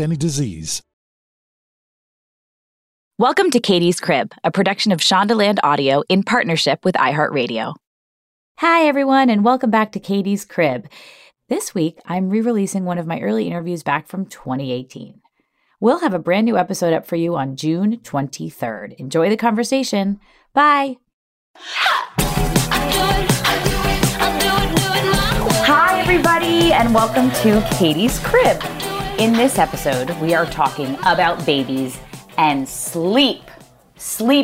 any disease. Welcome to Katie's Crib, a production of Shondaland Audio in partnership with iHeartRadio. Hi, everyone, and welcome back to Katie's Crib. This week, I'm re-releasing one of my early interviews back from 2018. We'll have a brand new episode up for you on June 23rd. Enjoy the conversation. Bye. Hi, everybody, and welcome to Katie's Crib. In this episode, we are talking about babies and sleep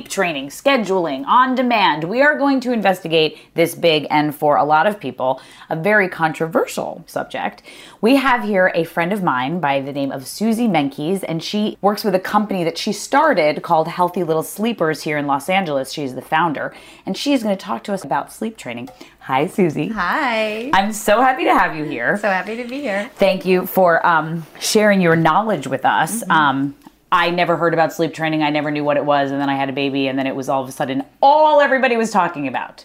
training, scheduling, on demand. We are going to investigate this big and, for a lot of people, a very controversial subject. We have here a friend of mine by the name of Susie Menkes, and she works with a company that she started called Healthy Little Sleepers here in Los Angeles. She's the founder, and she's going to talk to us about sleep training. Hi, Susie. Hi. I'm so happy to have you here. So happy to be here. Thank you for sharing your knowledge with us. Mm-hmm. I never heard about sleep training. I never knew what it was. And then I had a baby, and then it was all of a sudden all everybody was talking about.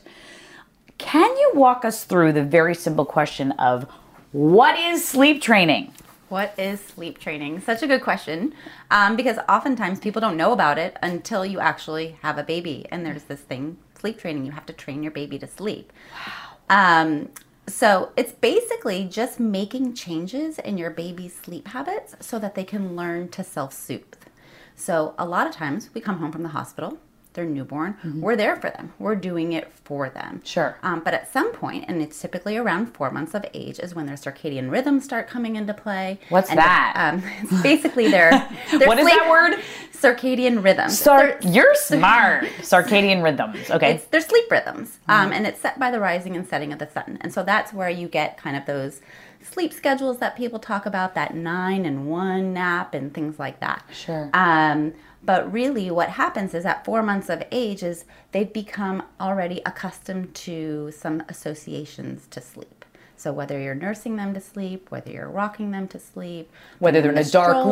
Can you walk us through the very simple question of what is sleep training? What is sleep training? Such a good question, because oftentimes people don't know about it until you actually have a baby. And there's this thing, sleep training. You have to train your baby to sleep. Wow. So it's basically just making changes in your baby's sleep habits so that they can learn to self-soothe. So a lot of times we come home from the hospital, they're newborn, mm-hmm. We're there for them, we're doing it for them. Sure. But at some point, and it's typically around 4 months of age, is when their circadian rhythms start coming into play. What's that? It's basically their what sleep. Is that word? Circadian rhythms. You're smart. Circadian rhythms. Okay. They're sleep rhythms. Mm-hmm. And it's set by the rising and setting of the sun. And so that's where you get kind of those sleep schedules that people talk about, that 9 and 1 nap and things like that. Sure. But really what happens is at 4 months of age is they've become already accustomed to some associations to sleep. So whether you're nursing them to sleep, whether you're rocking them to sleep, whether they're in a dark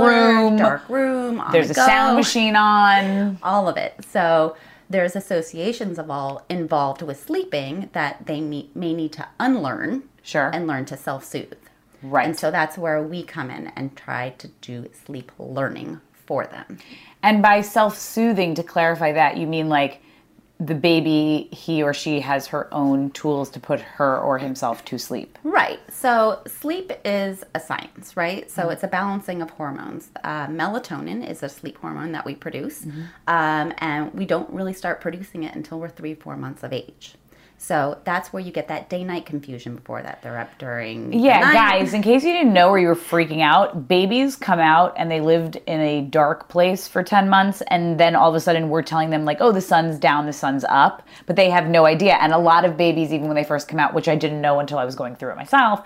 room, on there's a sound machine on, all of it. So there's associations of all involved with sleeping that they may need to unlearn and learn to self-soothe. Right. And so that's where we come in and try to do sleep learning for them. And by self-soothing, to clarify that, you mean like the baby, he or she has her own tools to put her or himself to sleep. Right. So sleep is a science, right? So it's a balancing of hormones. Melatonin is a sleep hormone that we produce, and we don't really start producing it until we're 3-4 months of age. So that's where you get that day-night confusion before that. They're up during the night. Guys, in case you didn't know or you were freaking out, babies come out and they lived in a dark place for 10 months. And then all of a sudden we're telling them like, oh, the sun's down, the sun's up. But they have no idea. And a lot of babies, even when they first come out, which I didn't know until I was going through it myself,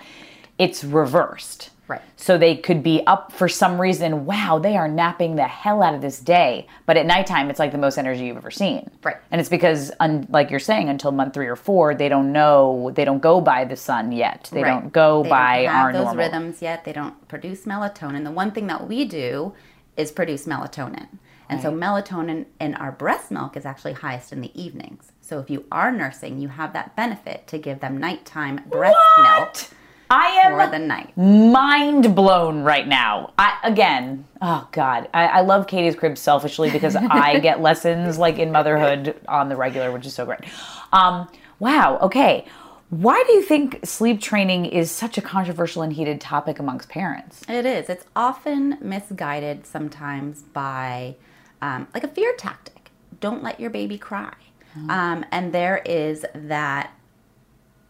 it's reversed. Right. So they could be up for some reason. Wow, they are napping the hell out of this day. But at nighttime, it's like the most energy you've ever seen. Right. And it's because, like you're saying, until month 3 or 4, they don't know. They don't go by the sun yet. They don't go by our normal. They don't have those rhythms yet. They don't produce melatonin. The one thing that we do is produce melatonin. And so melatonin in our breast milk is actually highest in the evenings. So if you are nursing, you have that benefit to give them nighttime breast milk. I am the night. Mind blown right now. I love Katie's Crib selfishly because I get lessons like in motherhood on the regular, which is so great. Okay. Why do you think sleep training is such a controversial and heated topic amongst parents? It is. It's often misguided sometimes by like a fear tactic. Don't let your baby cry. And there is that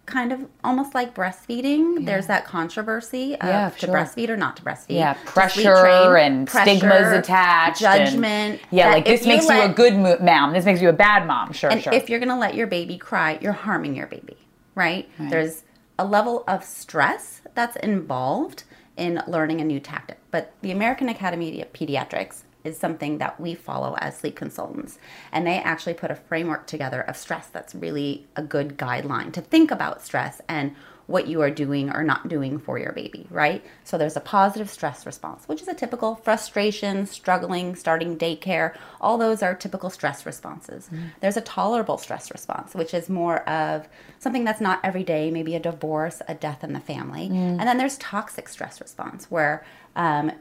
kind of almost like breastfeeding. There's that controversy of to breastfeed or not to breastfeed. Yeah, pressure and stigmas attached. Judgment. Like this makes you a good mom. This makes you a bad mom. And if you're going to let your baby cry, you're harming your baby, right? There's a level of stress that's involved in learning a new tactic. But the American Academy of Pediatrics is something that we follow as sleep consultants. And they actually put a framework together of stress that's really a good guideline to think about stress and what you are doing or not doing for your baby, right? So there's a positive stress response, which is a typical frustration, struggling, starting daycare. All those are typical stress responses. There's a tolerable stress response, which is more of something that's not every day, maybe a divorce, a death in the family. And then there's toxic stress response where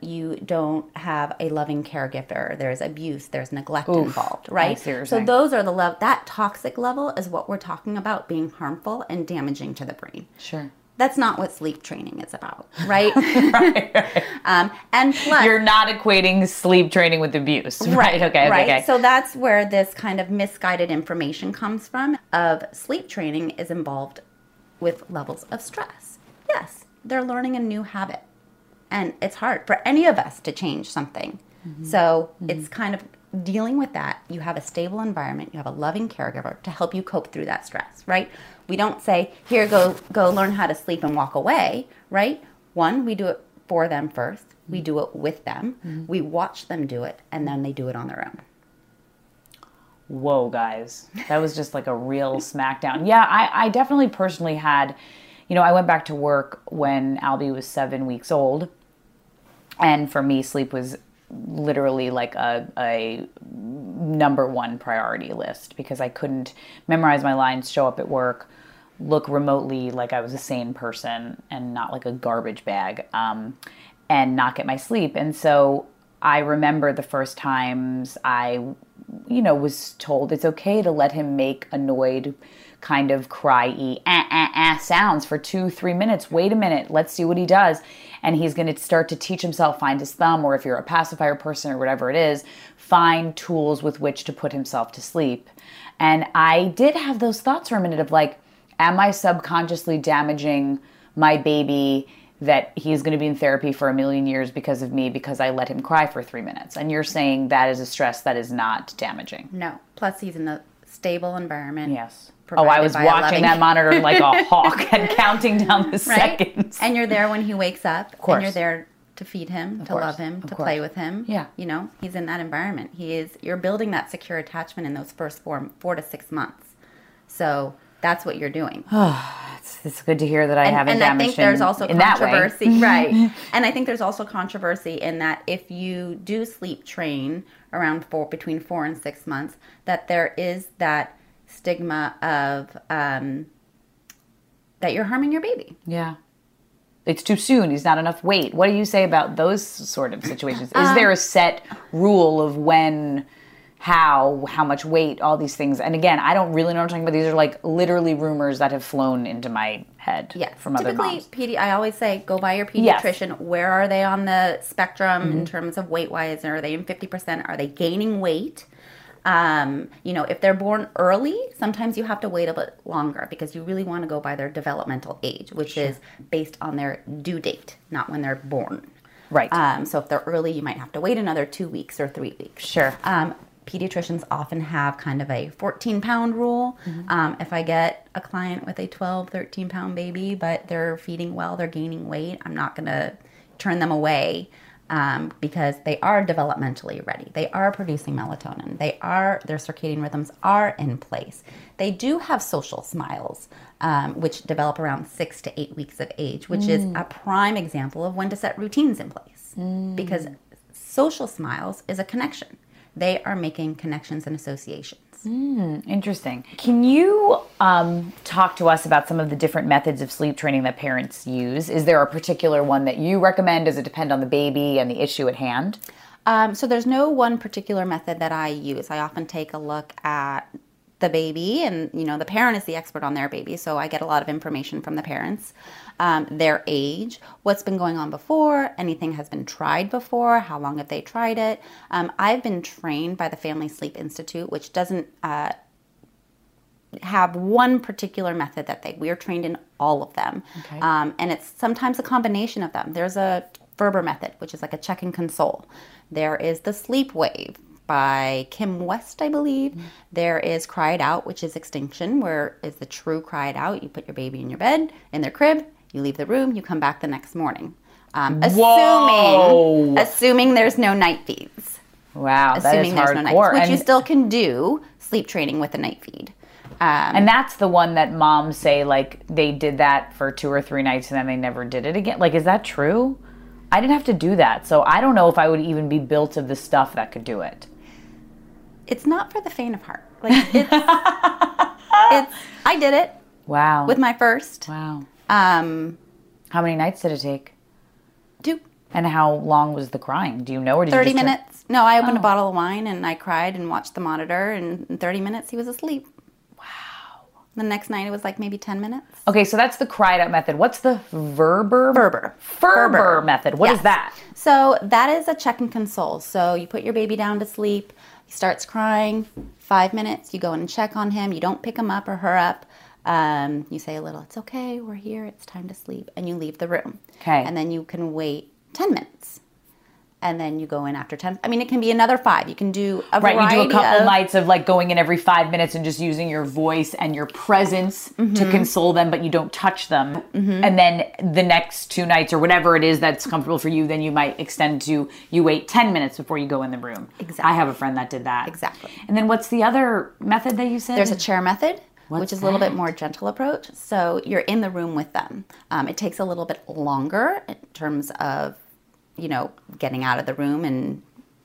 you don't have a loving caregiver. There's abuse. There's neglect involved, right? So those are the that toxic level is what we're talking about being harmful and damaging to the brain. That's not what sleep training is about, right? And plus, you're not equating sleep training with abuse, right? Okay. So that's where this kind of misguided information comes from. Of sleep training is involved with levels of stress. Yes, they're learning a new habit. And it's hard for any of us to change something. So it's kind of dealing with that. You have a stable environment. You have a loving caregiver to help you cope through that stress, right? We don't say, here, go learn how to sleep and walk away, right? One, we do it for them first. We do it with them. We watch them do it, and then they do it on their own. Whoa, guys. That was just like a real smackdown. Yeah, I definitely personally had... You know, I went back to work when Albie was 7 weeks old, and for me, sleep was literally like a number one priority list because I couldn't memorize my lines, show up at work, look remotely like I was a sane person and not like a garbage bag, and not get my sleep. And so I remember the first times I, you know, was told it's okay to let him make annoyed kind of cry-y sounds for 2-3 minutes. Wait a minute. Let's see what he does. And he's going to start to teach himself, find his thumb, or if you're a pacifier person or whatever it is, find tools with which to put himself to sleep. And I did have those thoughts for a minute of like, am I subconsciously damaging my baby that he's going to be in therapy for a million years because of me because I let him cry for 3 minutes? And you're saying that is a stress that is not damaging. No. Plus he's in a stable environment. Yes. Oh, I was watching that monitor like a hawk and counting down the seconds. And you're there when he wakes up. Of course. And you're there to feed him, to love him, to play with him. Yeah. You know, he's in that environment. You're building that secure attachment in those first four to six months. So that's what you're doing. Oh, it's it's good to hear that I haven't damaged him in that way. And I think there's also controversy, right? And I think there's also controversy in that if you do sleep train around between 4 and 6 months, that there is that stigma of that you're harming your baby. Yeah. It's too soon. He's not enough weight. What do you say about those sort of situations? Is there a set rule of when, how much weight, all these things? And again, I don't really know what I'm talking about. These are like literally rumors that have flown into my head from other moms. Typically, I always say, go by your pediatrician. Yes. Where are they on the spectrum in terms of weight-wise? Are they in 50%? Are they gaining weight? You know, if they're born early, sometimes you have to wait a bit longer because you really want to go by their developmental age, which is based on their due date, not when they're born. Right. So if they're early, you might have to wait another 2 weeks or 3 weeks. Sure. Pediatricians often have kind of a 14-pound rule. If I get a client with a 12, 13-pound baby, but they're feeding well, they're gaining weight, I'm not going to turn them away. Because they are developmentally ready. They are producing melatonin. Their circadian rhythms are in place. They do have social smiles, which develop around 6 to 8 weeks of age, which is a prime example of when to set routines in place. Because social smiles is a connection. They are making connections and associations. Interesting. Can you talk to us about some of the different methods of sleep training that parents use? Is there a particular one that you recommend? Does it depend on the baby and the issue at hand? So there's no one particular method that I use. I often take a look at the baby, and you know, the parent is the expert on their baby, so I get a lot of information from the parents, their age, what's been going on before, anything has been tried before, how long have they tried it. I've been trained by the Family Sleep Institute, which doesn't have one particular method that we are trained in all of them. Okay. And it's sometimes a combination of them. There's a Ferber method, which is like a check and console. There is the sleep wave by Kim West, I believe. There is Cry It Out, which is extinction, where is the true cry it out. You put your baby in your bed, in their crib, you leave the room, you come back the next morning. Assuming there's no night feeds. Wow, assuming that is hardcore. No night feeds, which you still can do sleep training with a night feed. And that's the one that moms say, like, they did that for 2 or 3 nights and then they never did it again. Like, is that true? I didn't have to do that, so I don't know if I would even be built of the stuff that could do it. It's not for the faint of heart. Like, I did it. Wow. With my first. Wow. How many nights did it take? 2. And how long was the crying? Do you know, or did 30 you just minutes. No, I opened a bottle of wine and I cried and watched the monitor, and in 30 minutes he was asleep. Wow. The next night it was like maybe 10 minutes. Okay, so that's the cried out method. What's the Ferber method? What is that? So that is a check and console. So you put your baby down to sleep. He starts crying, 5 minutes, you go in and check on him. You don't pick him up or her up. You say a little, it's okay, we're here, it's time to sleep, and you leave the room. Okay. And then you can wait 10 minutes. And then you go in after 10. I mean, it can be another 5. You can do a variety. Right, you do a couple nights of like going in every 5 minutes and just using your voice and your presence to console them, but you don't touch them. And then the next 2 nights or whatever it is that's comfortable for you, then you might extend to, you wait 10 minutes before you go in the room. Exactly. I have a friend that did that. Exactly. And then what's the other method that you said? There's a chair method. Which is a little bit more gentle approach. So you're in the room with them. It takes a little bit longer in terms of, you know, getting out of the room and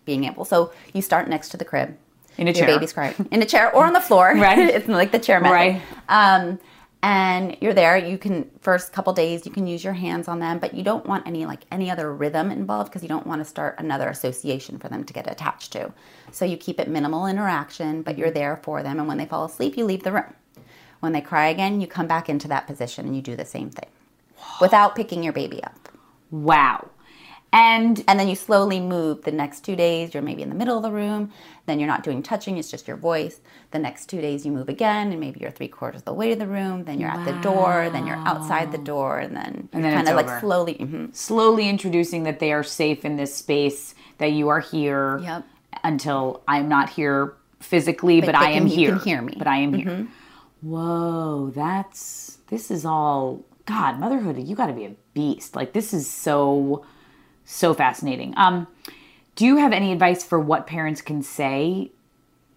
being able. So you start next to the crib. In a chair. Your baby's crying. In a chair or on the floor. Right. It's like the chair method. Right. And you're there. You can, first couple days, you can use your hands on them, but you don't want any other rhythm involved because you don't want to start another association for them to get attached to. So you keep it minimal interaction, but you're there for them. And when they fall asleep, you leave the room. When they cry again, you come back into that position and you do the same thing without picking your baby up. Wow. And then you slowly move the next 2 days. You're maybe in the middle of the room. Then you're not doing touching. It's just your voice. The next 2 days you move again, and maybe you're 3/4 of the way to the room. Then you're at the door. Then you're outside the door. And then you're kind of like slowly. Slowly introducing that they are safe in this space, that you are here until I'm not here physically, but I am here. You can hear me. But I am here. Whoa, this is all, God, motherhood, you got to be a beast. Like, this is so fascinating. Do you have any advice for what parents can say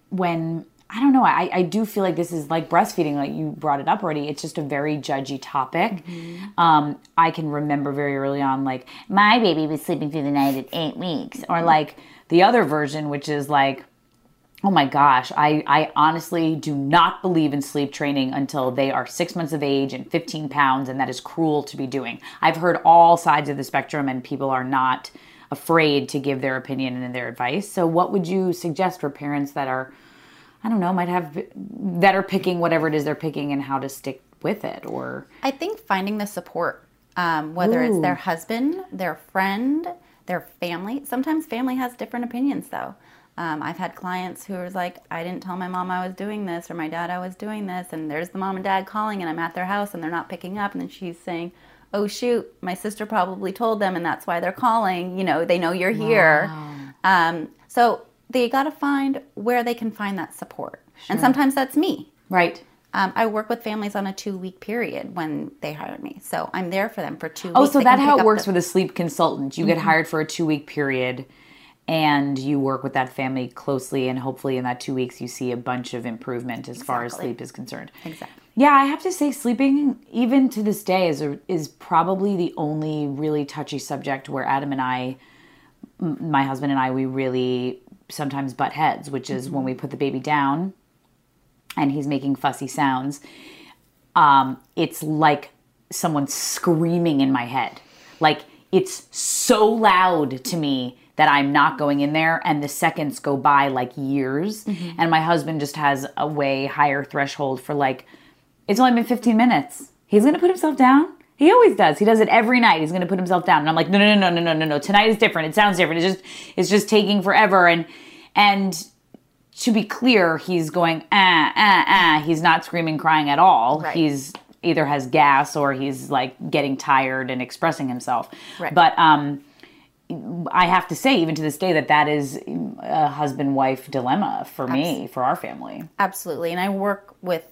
when I don't know. I do feel like this is like breastfeeding, like you brought it up already. It's just a very judgy topic. Mm-hmm. I can remember very early on, like, my baby was sleeping through the night at 8 weeks. Or like the other version, which is like, oh my gosh, I honestly do not believe in sleep training until they are 6 months of age and 15 pounds, and that is cruel to be doing. I've heard all sides of the spectrum, and people are not afraid to give their opinion and their advice. So what would you suggest for parents that are, I don't know, might have, that are picking whatever it is they're picking and how to stick with it? Or I think finding the support, whether it's their husband, their friend, their family. Sometimes family has different opinions, though. I've had clients who are like, I didn't tell my mom I was doing this, or my dad I was doing this, and there's the mom and dad calling, and I'm at their house and they're not picking up, and then she's saying, oh shoot, my sister probably told them and that's why they're calling, you know, they know you're here. Wow. So they got to find where they can find that support. Sure. And sometimes that's me. Right. I work with families on a 2-week period when they hire me. So I'm there for them for 2 weeks. Oh, so that's how it works with a sleep consultant. You mm-hmm. get hired for a 2-week period and you work with that family closely, and hopefully in that 2 weeks you see a bunch of improvement as far as sleep is concerned. Exactly. Yeah, I have to say sleeping, even to this day, is probably the only really touchy subject where Adam and I, my husband and I, we really sometimes butt heads, which is mm-hmm. when we put the baby down and he's making fussy sounds, it's like someone screaming in my head. Like, it's so loud to me that I'm not going in there, and the seconds go by like years. Mm-hmm. And my husband just has a way higher threshold for, like, it's only been 15 minutes. He's going to put himself down. He always does. He does it every night. He's going to put himself down. And I'm like, no. Tonight is different. It sounds different. It's just taking forever. And to be clear, he's going, He's not screaming, crying at all. Right. He's either has gas or he's like getting tired and expressing himself. Right. But, I have to say, even to this day, that is a husband-wife dilemma for me, for our family. Absolutely. And I work with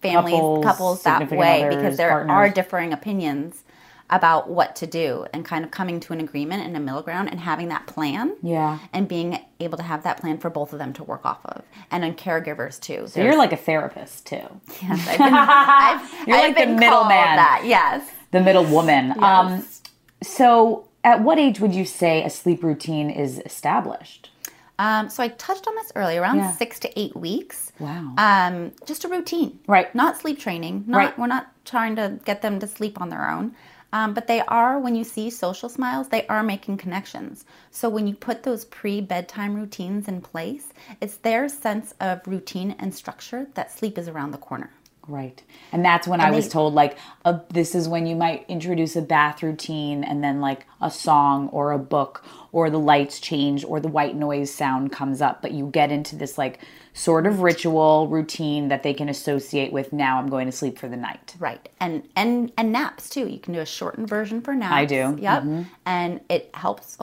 families, couples that way, because there are differing opinions about what to do, and kind of coming to an agreement and a middle ground and having that plan. Yeah. And being able to have that plan for both of them to work off of. And on caregivers too. So you're like a therapist too. Yes. I've been the middle man. That. Yes. The middle woman. Yes. So at what age would you say a sleep routine is established? So I touched on this earlier, around 6 to 8 weeks. Wow. Just a routine. Right. Not sleep training. Right. We're not trying to get them to sleep on their own. But they are, when you see social smiles, they are making connections. So when you put those pre-bedtime routines in place, it's their sense of routine and structure that sleep is around the corner. Right. And that's when I was told, like, this is when you might introduce a bath routine, and then like a song or a book or the lights change or the white noise sound comes up. But you get into this like sort of ritual routine that they can associate with, now I'm going to sleep for the night. Right. And naps too. You can do a shortened version for naps. I do. Yep. Mm-hmm. And it helps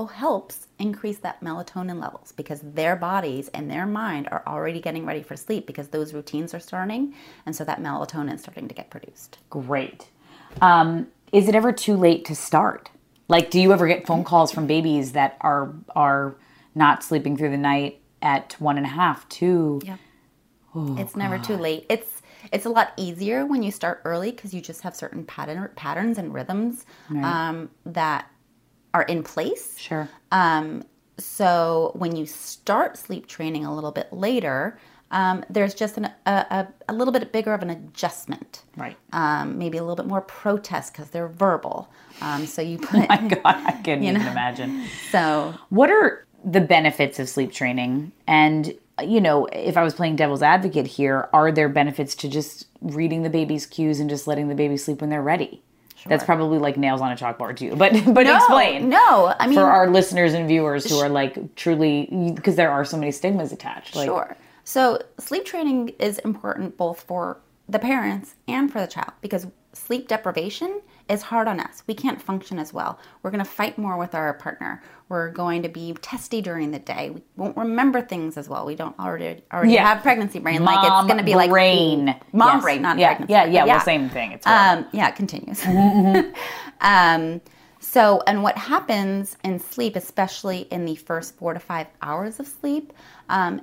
increase that melatonin levels, because their bodies and their mind are already getting ready for sleep, because those routines are starting, and so that melatonin is starting to get produced. Great. Is it ever too late to start? Like, do you ever get phone calls from babies that are not sleeping through the night at 1.5, 2? Yeah. Oh, it's never too late. It's a lot easier when you start early, because you just have certain patterns and rhythms, right, that are in place. Sure. So when you start sleep training a little bit later, there's just a little bit bigger of an adjustment. Right. Maybe a little bit more protest, because they're verbal. So you put... Oh my God, I can't even imagine. So... What are the benefits of sleep training? And, you know, if I was playing devil's advocate here, are there benefits to just reading the baby's cues and just letting the baby sleep when they're ready? Sure. That's probably like nails on a chalkboard to you, but no, explain. No, I mean, for our listeners and viewers who are like truly, because there are so many stigmas attached. Like, sure. So sleep training is important both for the parents and for the child, because sleep deprivation is hard on us. We can't function as well. We're going to fight more with our partner. We're going to be testy during the day. We won't remember things as well. We don't already have pregnancy brain. Mom, like, it's going to be like brain. Mom yes. brain, not yeah. pregnancy. Yeah, yeah, yeah. Well, same thing. It's it continues. So, and what happens in sleep, especially in the first 4 to 5 hours of sleep,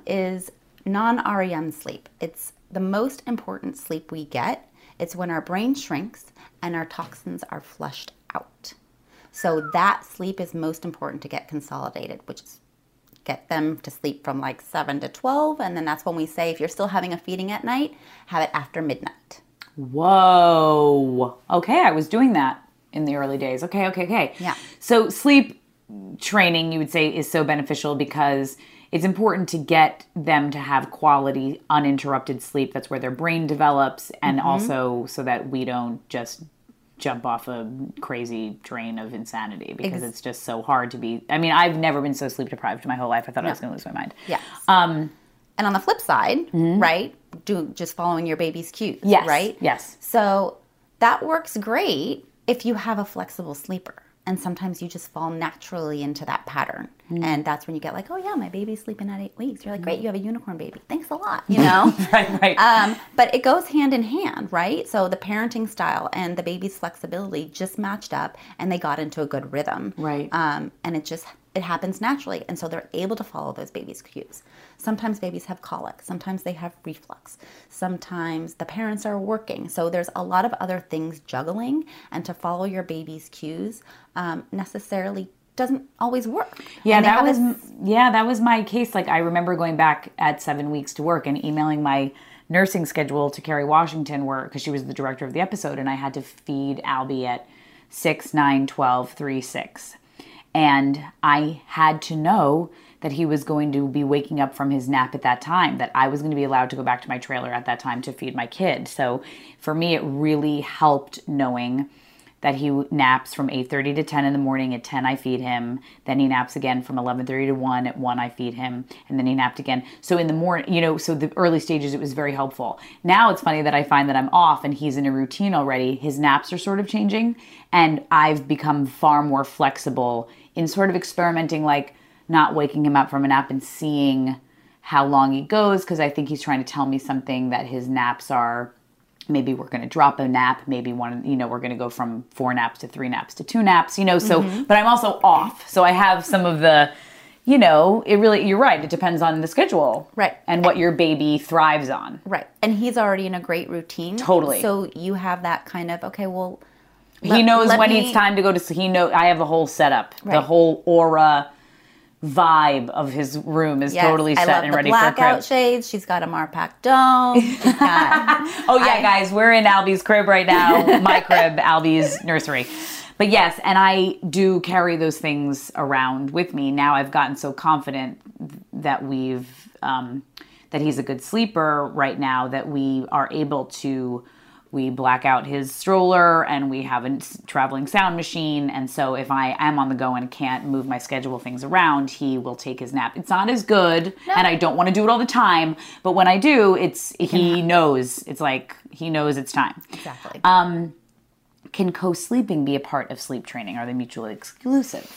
is non-REM sleep. It's the most important sleep we get. It's when our brain shrinks and our toxins are flushed out. So that sleep is most important to get consolidated, which is get them to sleep from like 7 to 12. And then that's when we say, if you're still having a feeding at night, have it after midnight. Whoa. Okay, I was doing that in the early days. Okay. Yeah. So sleep training, you would say, is so beneficial because it's important to get them to have quality, uninterrupted sleep. That's where their brain develops, and also so that we don't just jump off a crazy train of insanity, because it's just so hard to be. I mean, I've never been so sleep deprived my whole life. I thought I was going to lose my mind. Yes. And on the flip side, right, just following your baby's cues, right? Yes. So that works great if you have a flexible sleeper. And sometimes you just fall naturally into that pattern. And that's when you get like, oh, yeah, my baby's sleeping at 8 weeks. You're like, great, you have a unicorn baby. Thanks a lot, you know? Right. But it goes hand in hand, right? So the parenting style and the baby's flexibility just matched up, and they got into a good rhythm. Right. And it happens naturally. And so they're able to follow those baby's cues. Sometimes babies have colic. Sometimes they have reflux. Sometimes the parents are working. So there's a lot of other things juggling, and to follow your baby's cues necessarily doesn't always work. Yeah, that was my case. Like, I remember going back at 7 weeks to work and emailing my nursing schedule to Kerry Washington, because she was the director of the episode, and I had to feed Albie at 6, 9, 12, 3, 6. And I had to know that he was going to be waking up from his nap at that time, that I was going to be allowed to go back to my trailer at that time to feed my kid. So for me, it really helped knowing that he naps from 8:30 to 10 in the morning. At 10, I feed him. Then he naps again from 11:30 to 1. At 1, I feed him. And then he napped again. So in the morning, so the early stages, it was very helpful. Now it's funny that I find that I'm off and he's in a routine already. His naps are sort of changing. And I've become far more flexible in sort of experimenting, like not waking him up from a nap and seeing how long he goes, because I think he's trying to tell me something, that his naps are, maybe we're going to drop a nap, maybe one, we're going to go from 4 naps to 3 naps to 2 naps, so, but I'm also off. So I have some of the, it really, you're right. It depends on the schedule. Right. And what your baby thrives on. Right. And he's already in a great routine. Totally. So you have that kind of, okay, well. He knows when it's time to go to sleep. I have a whole setup, the whole aura vibe of his room is totally set and ready for crib. Blackout shades. She's got a Marpac dome. Guys, we're in Albie's crib right now. My crib, Albie's nursery. But yes, and I do carry those things around with me. Now I've gotten so confident that that he's a good sleeper right now, that we are able to. We black out his stroller, and we have a traveling sound machine. And so if I am on the go and can't move my schedule things around, he will take his nap. It's not as good, and I don't want to do it all the time. But when I do, he knows. It's like he knows it's time. Exactly. Can co-sleeping be a part of sleep training? Are they mutually exclusive?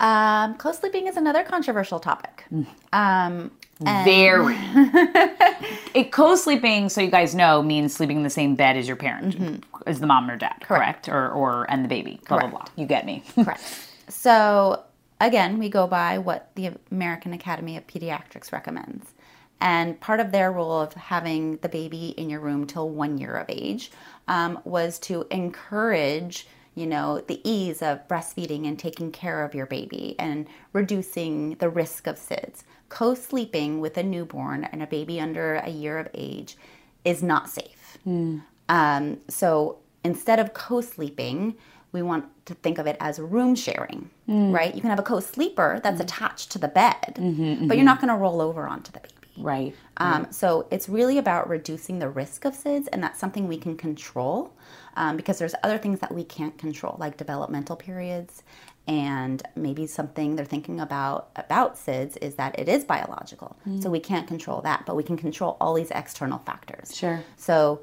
Co-sleeping is another controversial topic. Very. Co-sleeping, so you guys know, means sleeping in the same bed as your parent, as the mom or dad, correct? Or the baby, blah, blah, blah. You get me. Correct. So, again, we go by what the American Academy of Pediatrics recommends. And part of their rule of having the baby in your room till 1 year of age was to encourage the ease of breastfeeding and taking care of your baby and reducing the risk of SIDS. Co-sleeping with a newborn and a baby under a year of age is not safe. So instead of co-sleeping, we want to think of it as room sharing, right? You can have a co-sleeper that's attached to the bed, but you're not going to roll over onto the baby. Right. So it's really about reducing the risk of SIDS, and that's something we can control because there's other things that we can't control, like developmental periods, and maybe something they're thinking about SIDS is that it is biological. So we can't control that, but we can control all these external factors. Sure. So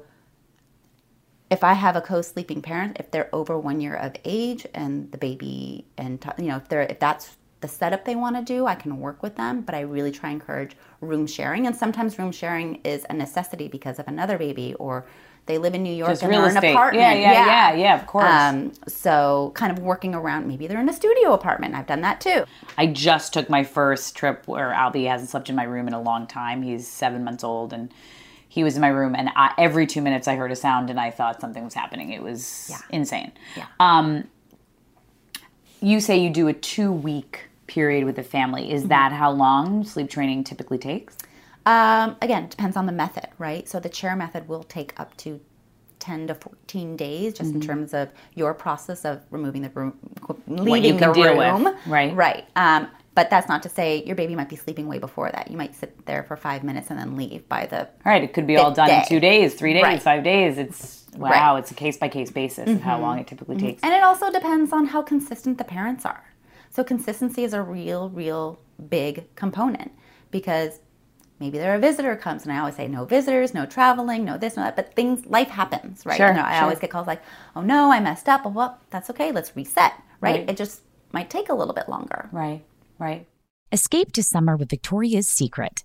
if I have a co-sleeping parent, if they're over 1 year of age and the baby, and if that's the setup they want to do, I can work with them, but I really try and encourage room sharing. And sometimes room sharing is a necessity because of another baby or They live in New York and they're in an apartment. Yeah, of course. So kind of working around, maybe they're in a studio apartment. I've done that too. I just took my first trip where Albie hasn't slept in my room in a long time. He's 7 months old and he was in my room, and every 2 minutes I heard a sound and I thought something was happening. It was insane. Yeah. You say you do a 2-week period with the family. Is that how long sleep training typically takes? Again, it depends on the method, right? So the chair method will take up to 10 to 14 days, just in terms of your process of removing the room, leaving the room. With, right. Right. But that's not to say your baby might be sleeping way before that. You might sit there for 5 minutes and then leave by the It could be all done in 2 days, 3 days, 5 days. It's it's a case-by-case basis of how long it typically takes. And it also depends on how consistent the parents are. So consistency is a real, real big component, because maybe there a visitor comes, and I always say no visitors, no traveling, no this, no that, but things, life happens, right? Sure, you know, I always get calls like, oh no, I messed up. Well, that's okay. Let's reset, right? It just might take a little bit longer. Right. Escape to summer with Victoria's Secret.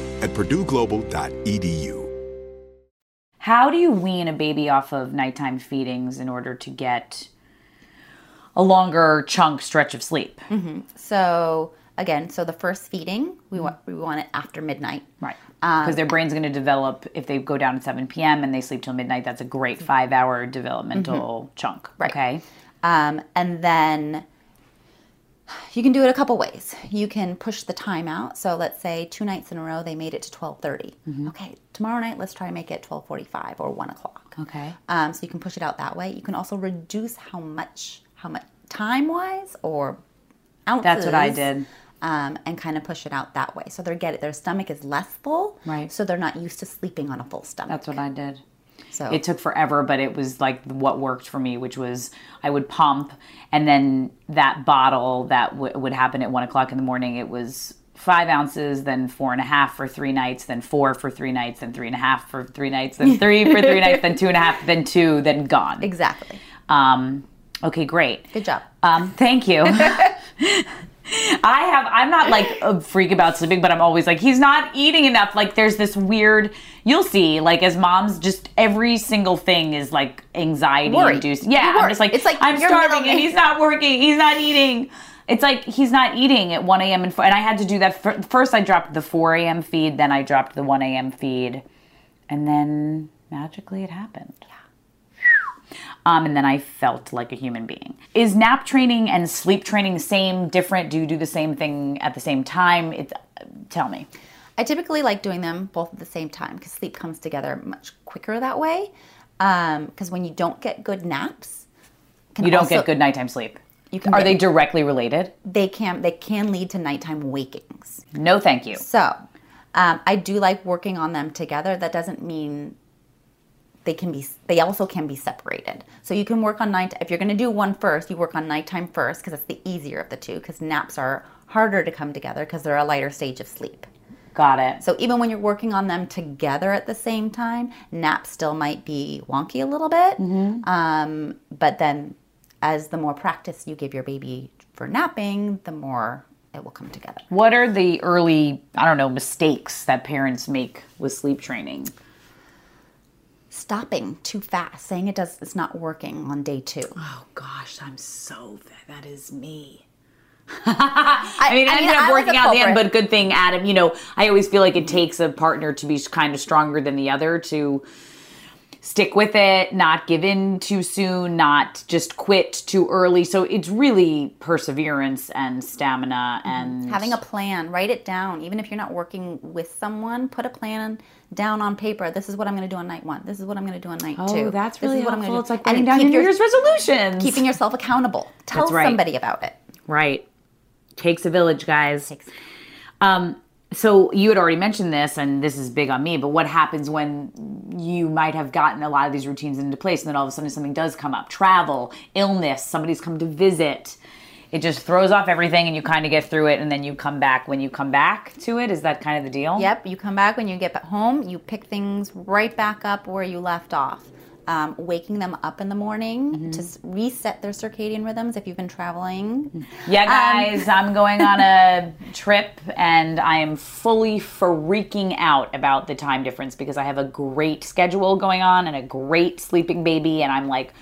at PurdueGlobal.edu. How do you wean a baby off of nighttime feedings in order to get a longer chunk stretch of sleep? So Again, so the first feeding, we want it after midnight. Right. Because their brain's going to develop, if they go down at 7 p.m. and they sleep till midnight, that's a great 5-hour developmental chunk. Right. Okay. And then you can do it a couple ways. You can push the time out. So let's say 2 nights in a row, they made it to 12:30. Okay, tomorrow night, let's try and make it 12:45 or 1 o'clock. Okay. So you can push it out that way. You can also reduce how much time-wise or ounces. That's what I did. And kind of push it out that way. So their stomach is less full. Right. So they're not used to sleeping on a full stomach. That's what I did. So it took forever, but it was like what worked for me, which was I would pump, and then that bottle that would happen at 1 o'clock in the morning, it was 5 ounces, then 4.5 for 3 nights, then 4 for 3 nights, then 3.5 for 3 nights, then 3 for 3 nights, then 2.5, then 2, then gone. Exactly. Okay, great. Good job. Thank you. I'm not like a freak about sleeping, but I'm always like, he's not eating enough. Like there's this weird, you'll see, like as moms, just every single thing is like anxiety induced. Yeah. I'm just like, it's like I'm starving and he's not working. He's not eating. It's like, he's not eating at 1 a.m. And I had to do that. First I dropped the 4 a.m. feed. Then I dropped the 1 a.m. feed. And then magically it happened. Yeah. And then I felt like a human being. Is nap training and sleep training the same, different? Do you do the same thing at the same time? Tell me. I typically like doing them both at the same time because sleep comes together much quicker that way. Because when you don't get good naps, you don't get good nighttime sleep. Are they directly related? They can lead to nighttime wakings. No, thank you. So I do like working on them together. That doesn't mean they also can be separated. So you can work on night. If you're going to do one first, you work on nighttime first because it's the easier of the two because naps are harder to come together because they're a lighter stage of sleep. Got it. So even when you're working on them together at the same time, naps still might be wonky a little bit. But then as the more practice you give your baby for napping, the more it will come together. What are the early, mistakes that parents make with sleep training? Stopping too fast, saying it's not working on day 2. Oh gosh, that is me. I ended up working out at the end, but good thing, Adam, I always feel like it takes a partner to be kind of stronger than the other to stick with it, not give in too soon, not just quit too early. So it's really perseverance and stamina and having a plan. Write it down. Even if you're not working with someone, put a plan down on paper. This is what I'm going to do on night 1. This is what I'm going to do on night 2. Oh, that's really helpful. It's like writing down New Year's resolutions. Keeping yourself accountable. Tell somebody about it. Right. Takes a village, guys. So you had already mentioned this, and this is big on me, but what happens when you might have gotten a lot of these routines into place and then all of a sudden something does come up? Travel, illness, somebody's come to visit. It just throws off everything and you kind of get through it and then you come back when you come back to it. Is that kind of the deal? Yep. You come back when you get home. You pick things right back up where you left off. Waking them up in the morning to reset their circadian rhythms if you've been traveling. Yeah, guys, I'm going on a trip and I am fully freaking out about the time difference because I have a great schedule going on and a great sleeping baby and I'm like,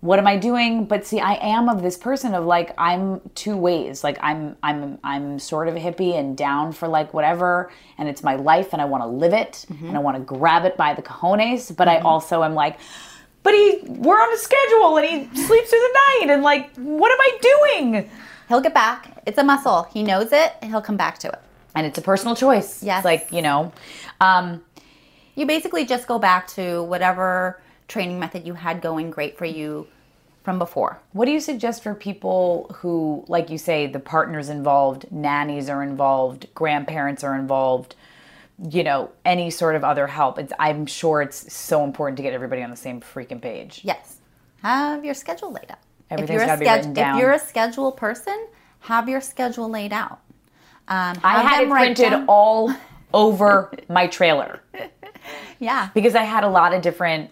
what am I doing? But see, I am of this person of like, I'm two ways. Like I'm sort of a hippie and down for like whatever, and it's my life and I want to live it and I want to grab it by the cojones, but I also am like, we're on a schedule and he sleeps through the night and like, what am I doing? He'll get back. It's a muscle. He knows it and he'll come back to it. And it's a personal choice. Yes. It's like, you basically just go back to whatever training method you had going great for you from before. What do you suggest for people who, like you say, the partner's involved, nannies are involved, grandparents are involved, any sort of other help? I'm sure it's so important to get everybody on the same freaking page. Yes. Have your schedule laid out. Everything's got to be written down. If you're a schedule person, have your schedule laid out. I had it printed all over my trailer. Yeah. Because I had a lot of different...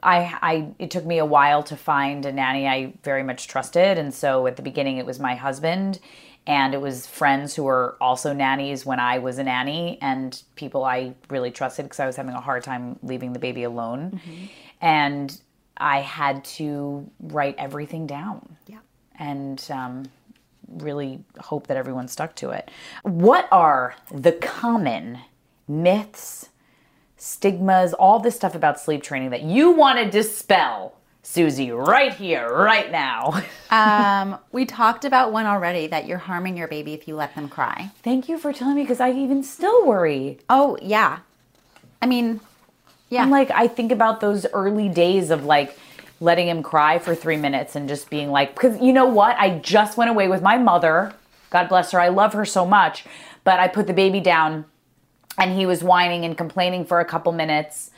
It took me a while to find a nanny I very much trusted, and so at the beginning it was my husband, and it was friends who were also nannies when I was a nanny, and people I really trusted because I was having a hard time leaving the baby alone, and I had to write everything down. Yeah, and really hope that everyone stuck to it. What are the common myths, stigmas, all this stuff about sleep training that you want to dispel, Susie, right here, right now? We talked about one already, that you're harming your baby if you let them cry. Thank you for telling me, because I even still worry. Oh, yeah. I mean, yeah. I'm like, I think about those early days of like letting him cry for 3 minutes and just being like, because you know what? I just went away with my mother. God bless her. I love her so much. But I put the baby down and he was whining and complaining for a couple minutes.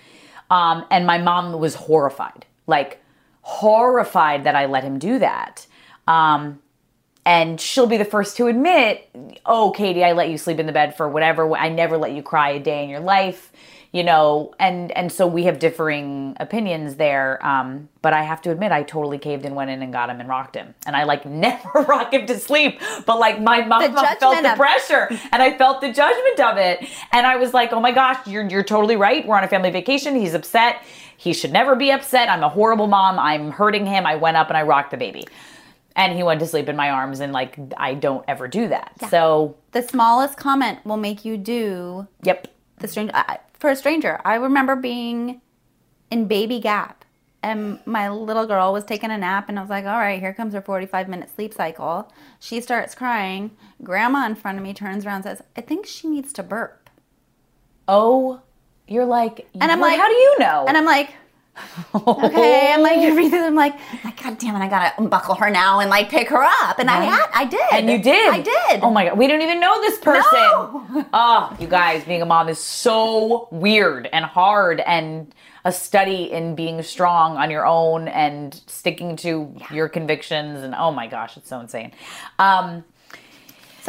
And my mom was horrified, like horrified that I let him do that. And she'll be the first to admit, oh, Katie, I let you sleep in the bed for whatever. I never let you cry a day in your life, you know. And so we have differing opinions there. But I have to admit, I totally caved and went in and got him and rocked him. And I like never rock him to sleep. But like my mom felt the pressure and I felt the judgment of it. And I was like, oh my gosh, you're totally right. We're on a family vacation. He's upset. He should never be upset. I'm a horrible mom. I'm hurting him. I went up and I rocked the baby. And he went to sleep in my arms, and like, I don't ever do that. Yeah. So the smallest comment will make you do. Yep. The stranger, for a stranger. I remember being in Baby Gap and my little girl was taking a nap, and I was like, all right, here comes her 45-minute sleep cycle. She starts crying. Grandma in front of me turns around and says, I think she needs to burp. Oh, you're like, and I'm like, how do you know? And I'm like, okay, and like everything, I'm like, God damn it, I gotta unbuckle her now and like pick her up, and right. I did. And you did. I did. Oh my God, we don't even know this person. No. Oh, you guys, being a mom is so weird and hard, and a study in being strong on your own and sticking to your convictions, and oh my gosh, it's so insane. So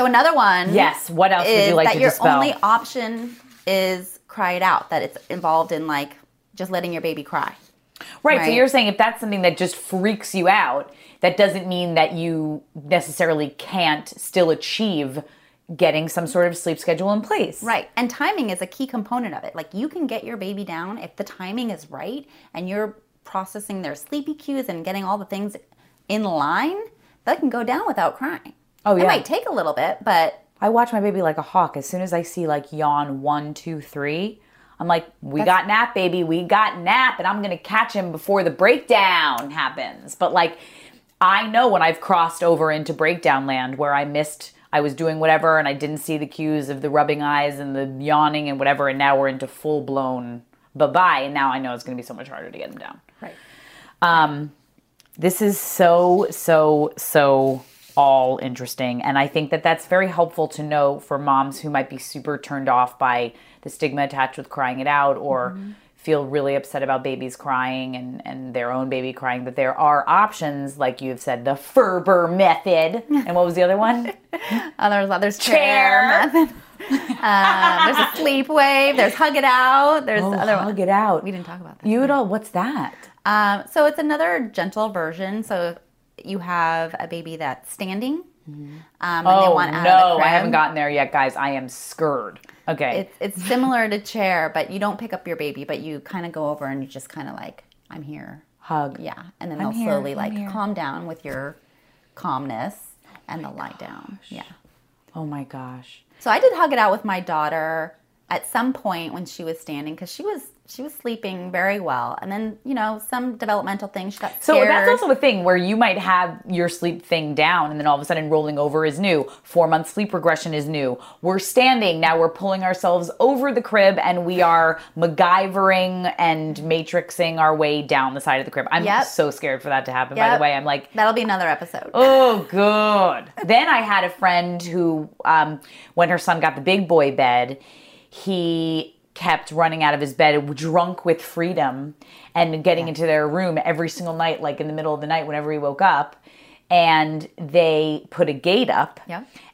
another one. Yes. What else would you like to dispel? That your only option is cry it out. That it's involved in like just letting your baby cry. Right, so you're saying if that's something that just freaks you out, that doesn't mean that you necessarily can't still achieve getting some sort of sleep schedule in place. Right, and timing is a key component of it. Like you can get your baby down if the timing is right and you're processing their sleepy cues and getting all the things in line, they can go down without crying. Oh yeah. It might take a little bit, but... I watch my baby like a hawk. As soon as I see like yawn 1, 2, 3... I'm like, got nap, baby. We got nap, and I'm going to catch him before the breakdown happens. But, like, I know when I've crossed over into breakdown land where I was doing whatever, and I didn't see the cues of the rubbing eyes and the yawning and whatever, and now we're into full-blown bye-bye, and now I know it's going to be so much harder to get him down. Right. This is so, so, so... all interesting, and I think that that's very helpful to know for moms who might be super turned off by the stigma attached with crying it out, or feel really upset about babies crying and their own baby crying, that there are options, like you've said, the Ferber method, and what was the other one? There's chair method. There's a sleep wave, there's hug it out, there's other hug it out. We didn't talk about that. What's that? So it's another gentle version. So you have a baby that's standing, and they want out of the crib. I haven't gotten there yet, guys. I am scared. Okay. It's similar to chair, but you don't pick up your baby, but you kind of go over and you just kind of like, I'm here. Hug. Yeah. And then they'll slowly calm down with your calmness, and they'll lie down. Yeah. Oh my gosh. So I did hug it out with my daughter at some point when she was standing, because she was sleeping very well. And then, you know, some developmental thing, she got scared. So that's also a thing where you might have your sleep thing down, and then all of a sudden rolling over is new. 4-month sleep regression is new. We're standing. Now we're pulling ourselves over the crib, and we are MacGyvering and matrixing our way down the side of the crib. I'm so scared for that to happen, by the way. I'm like... That'll be another episode. Oh, good. Then I had a friend who, when her son got the big boy bed, he... kept running out of his bed drunk with freedom and getting into their room every single night, like in the middle of the night whenever he woke up, and they put a gate up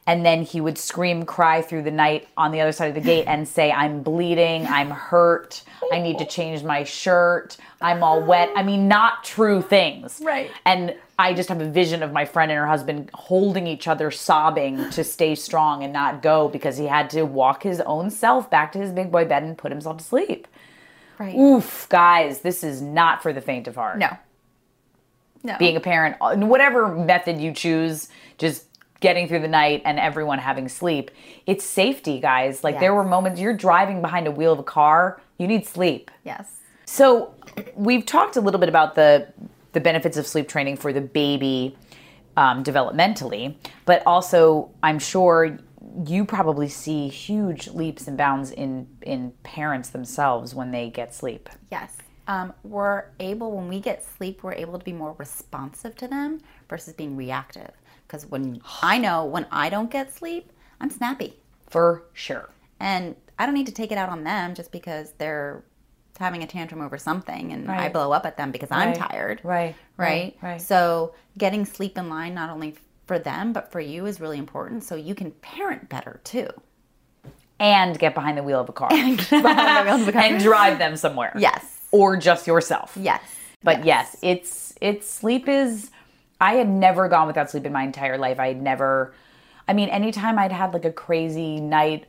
and then he would scream, cry through the night on the other side of the gate and say, I'm bleeding, I'm hurt, I need to change my shirt, I'm all wet. I mean, not true things. Right. And I just have a vision of my friend and her husband holding each other, sobbing to stay strong and not go, because he had to walk his own self back to his big boy bed and put himself to sleep. Right. Oof, guys, this is not for the faint of heart. No. Being a parent, whatever method you choose, just getting through the night and everyone having sleep. It's safety, guys. Like, yes. There were moments you're driving behind a wheel of a car. You need sleep. Yes. So we've talked a little bit about the benefits of sleep training for the baby developmentally, but also I'm sure you probably see huge leaps and bounds in parents themselves when they get sleep. Yes. When we get sleep, we're able to be more responsive to them versus being reactive. Because when I don't get sleep, I'm snappy. For sure. And I don't need to take it out on them just because they're having a tantrum over something and right. I blow up at them because right. I'm tired. Right. So getting sleep in line not only for them but for you is really important so you can parent better too. And get behind the wheel of a car. And drive them somewhere. Yes. Or just yourself. Yes. But yes it's sleep is... I had never gone without sleep in my entire life. Anytime I'd had like a crazy night,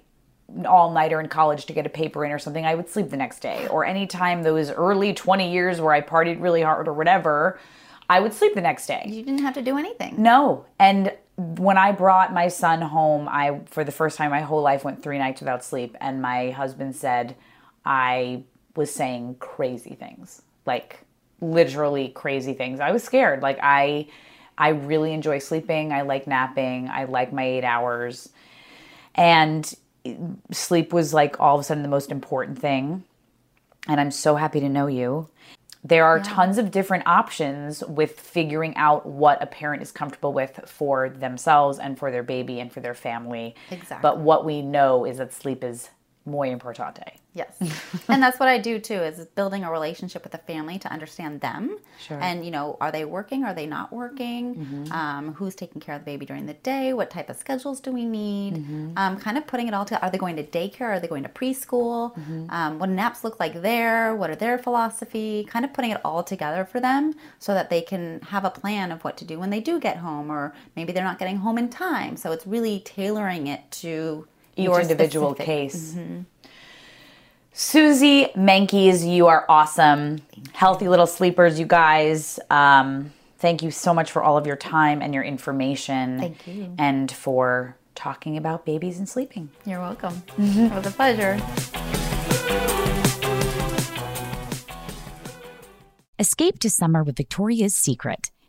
all-nighter in college to get a paper in or something, I would sleep the next day. Or anytime those early 20 years where I partied really hard or whatever, I would sleep the next day. You didn't have to do anything. No. And when I brought my son home, I, for the first time in my whole life, went 3 nights without sleep. And my husband said I was saying crazy things. Like... literally crazy things. I was scared. Like I really enjoy sleeping. I like napping. I like my 8 hours. And sleep was like all of a sudden the most important thing. And I'm so happy to know you. There are tons of different options with figuring out what a parent is comfortable with for themselves and for their baby and for their family. Exactly. But what we know is that sleep is muy importante. Yes. And that's what I do too, is building a relationship with the family to understand them. Sure. And, are they working? Are they not working? Mm-hmm. Who's taking care of the baby during the day? What type of schedules do we need? Mm-hmm. Kind of putting it all together. Are they going to daycare? Are they going to preschool? Mm-hmm. What do naps look like there? What are their philosophy? Kind of putting it all together for them so that they can have a plan of what to do when they do get home, or maybe they're not getting home in time. So it's really tailoring it to your individual case. Mm-hmm. Susie Menkes, you are awesome. Healthy Little Sleepers, you guys. Thank you so much for all of your time and your information. Thank you. And for talking about babies and sleeping. You're welcome. Mm-hmm. It was a pleasure. Escape to summer with Victoria's Secret.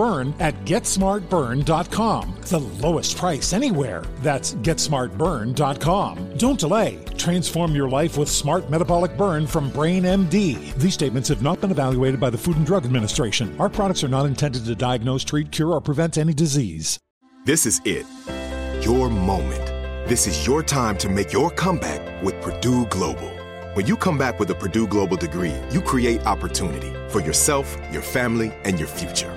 Burn at GetSmartBurn.com. The lowest price anywhere. That's GetSmartBurn.com. Don't delay. Transform your life with Smart Metabolic Burn from BrainMD. These statements have not been evaluated by the Food and Drug Administration. Our products are not intended to diagnose, treat, cure, or prevent any disease. This is it. Your moment. This is your time to make your comeback with Purdue Global. When you come back with a Purdue Global degree, you create opportunity for yourself, your family, and your future.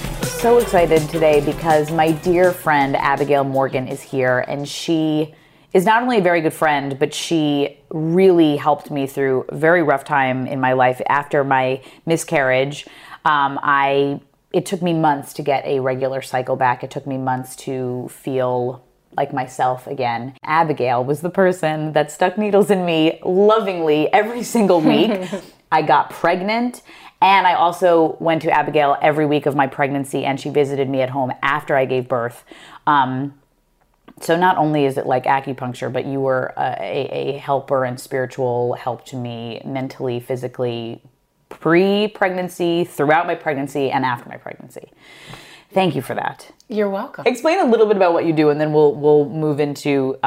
so excited today because my dear friend Abigail Morgan is here, and she is not only a very good friend, but she really helped me through a very rough time in my life after my miscarriage. It took me months to get a regular cycle back. It took me months to feel like myself again. Abigail was the person that stuck needles in me lovingly every single week. I got pregnant, and I also went to Abigail every week of my pregnancy, and she visited me at home after I gave birth. So not only is it like acupuncture, but you were a helper and spiritual help to me mentally, physically, pre-pregnancy, throughout my pregnancy, and after my pregnancy. Thank you for that. You're welcome. Explain a little bit about what you do, and then we'll move into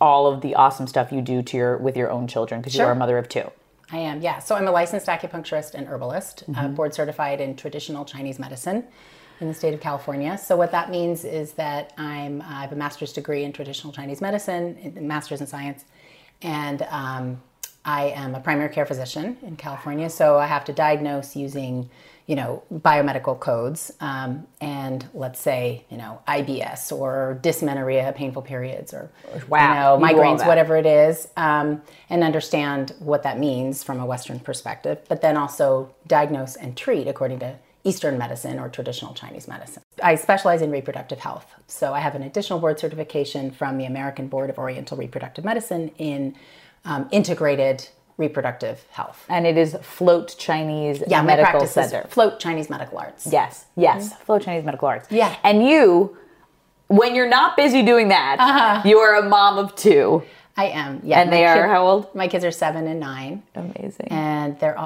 all of the awesome stuff you do to with your own children, because sure. You are a mother of two. I am, yeah. So I'm a licensed acupuncturist and herbalist, board certified in traditional Chinese medicine in the state of California. So what that means is that I have a master's degree in traditional Chinese medicine, master's in science, and I am a primary care physician in California, so I have to diagnose using, biomedical codes, and let's say, IBS or dysmenorrhea, painful periods, or migraines, whatever it is, and understand what that means from a Western perspective, but then also diagnose and treat according to Eastern medicine or traditional Chinese medicine. I specialize in reproductive health. So I have an additional board certification from the American Board of Oriental Reproductive Medicine in integrated reproductive health. And it is Float Chinese Medical Center. Float Chinese Medical Arts. Yes. Mm-hmm. Float Chinese Medical Arts. Yeah. And you, when you're not busy doing that, you are a mom of two. I am, yeah. And they are how old? My kids are 7 and 9. Amazing. And they're,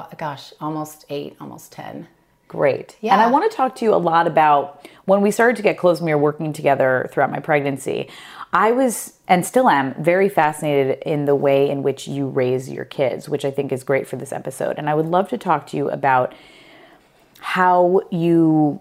almost 8, almost 10. Great. Yeah. And I want to talk to you a lot about when we started to get close and we were working together throughout my pregnancy. I was, and still am, very fascinated in the way in which you raise your kids, which I think is great for this episode. And I would love to talk to you about how you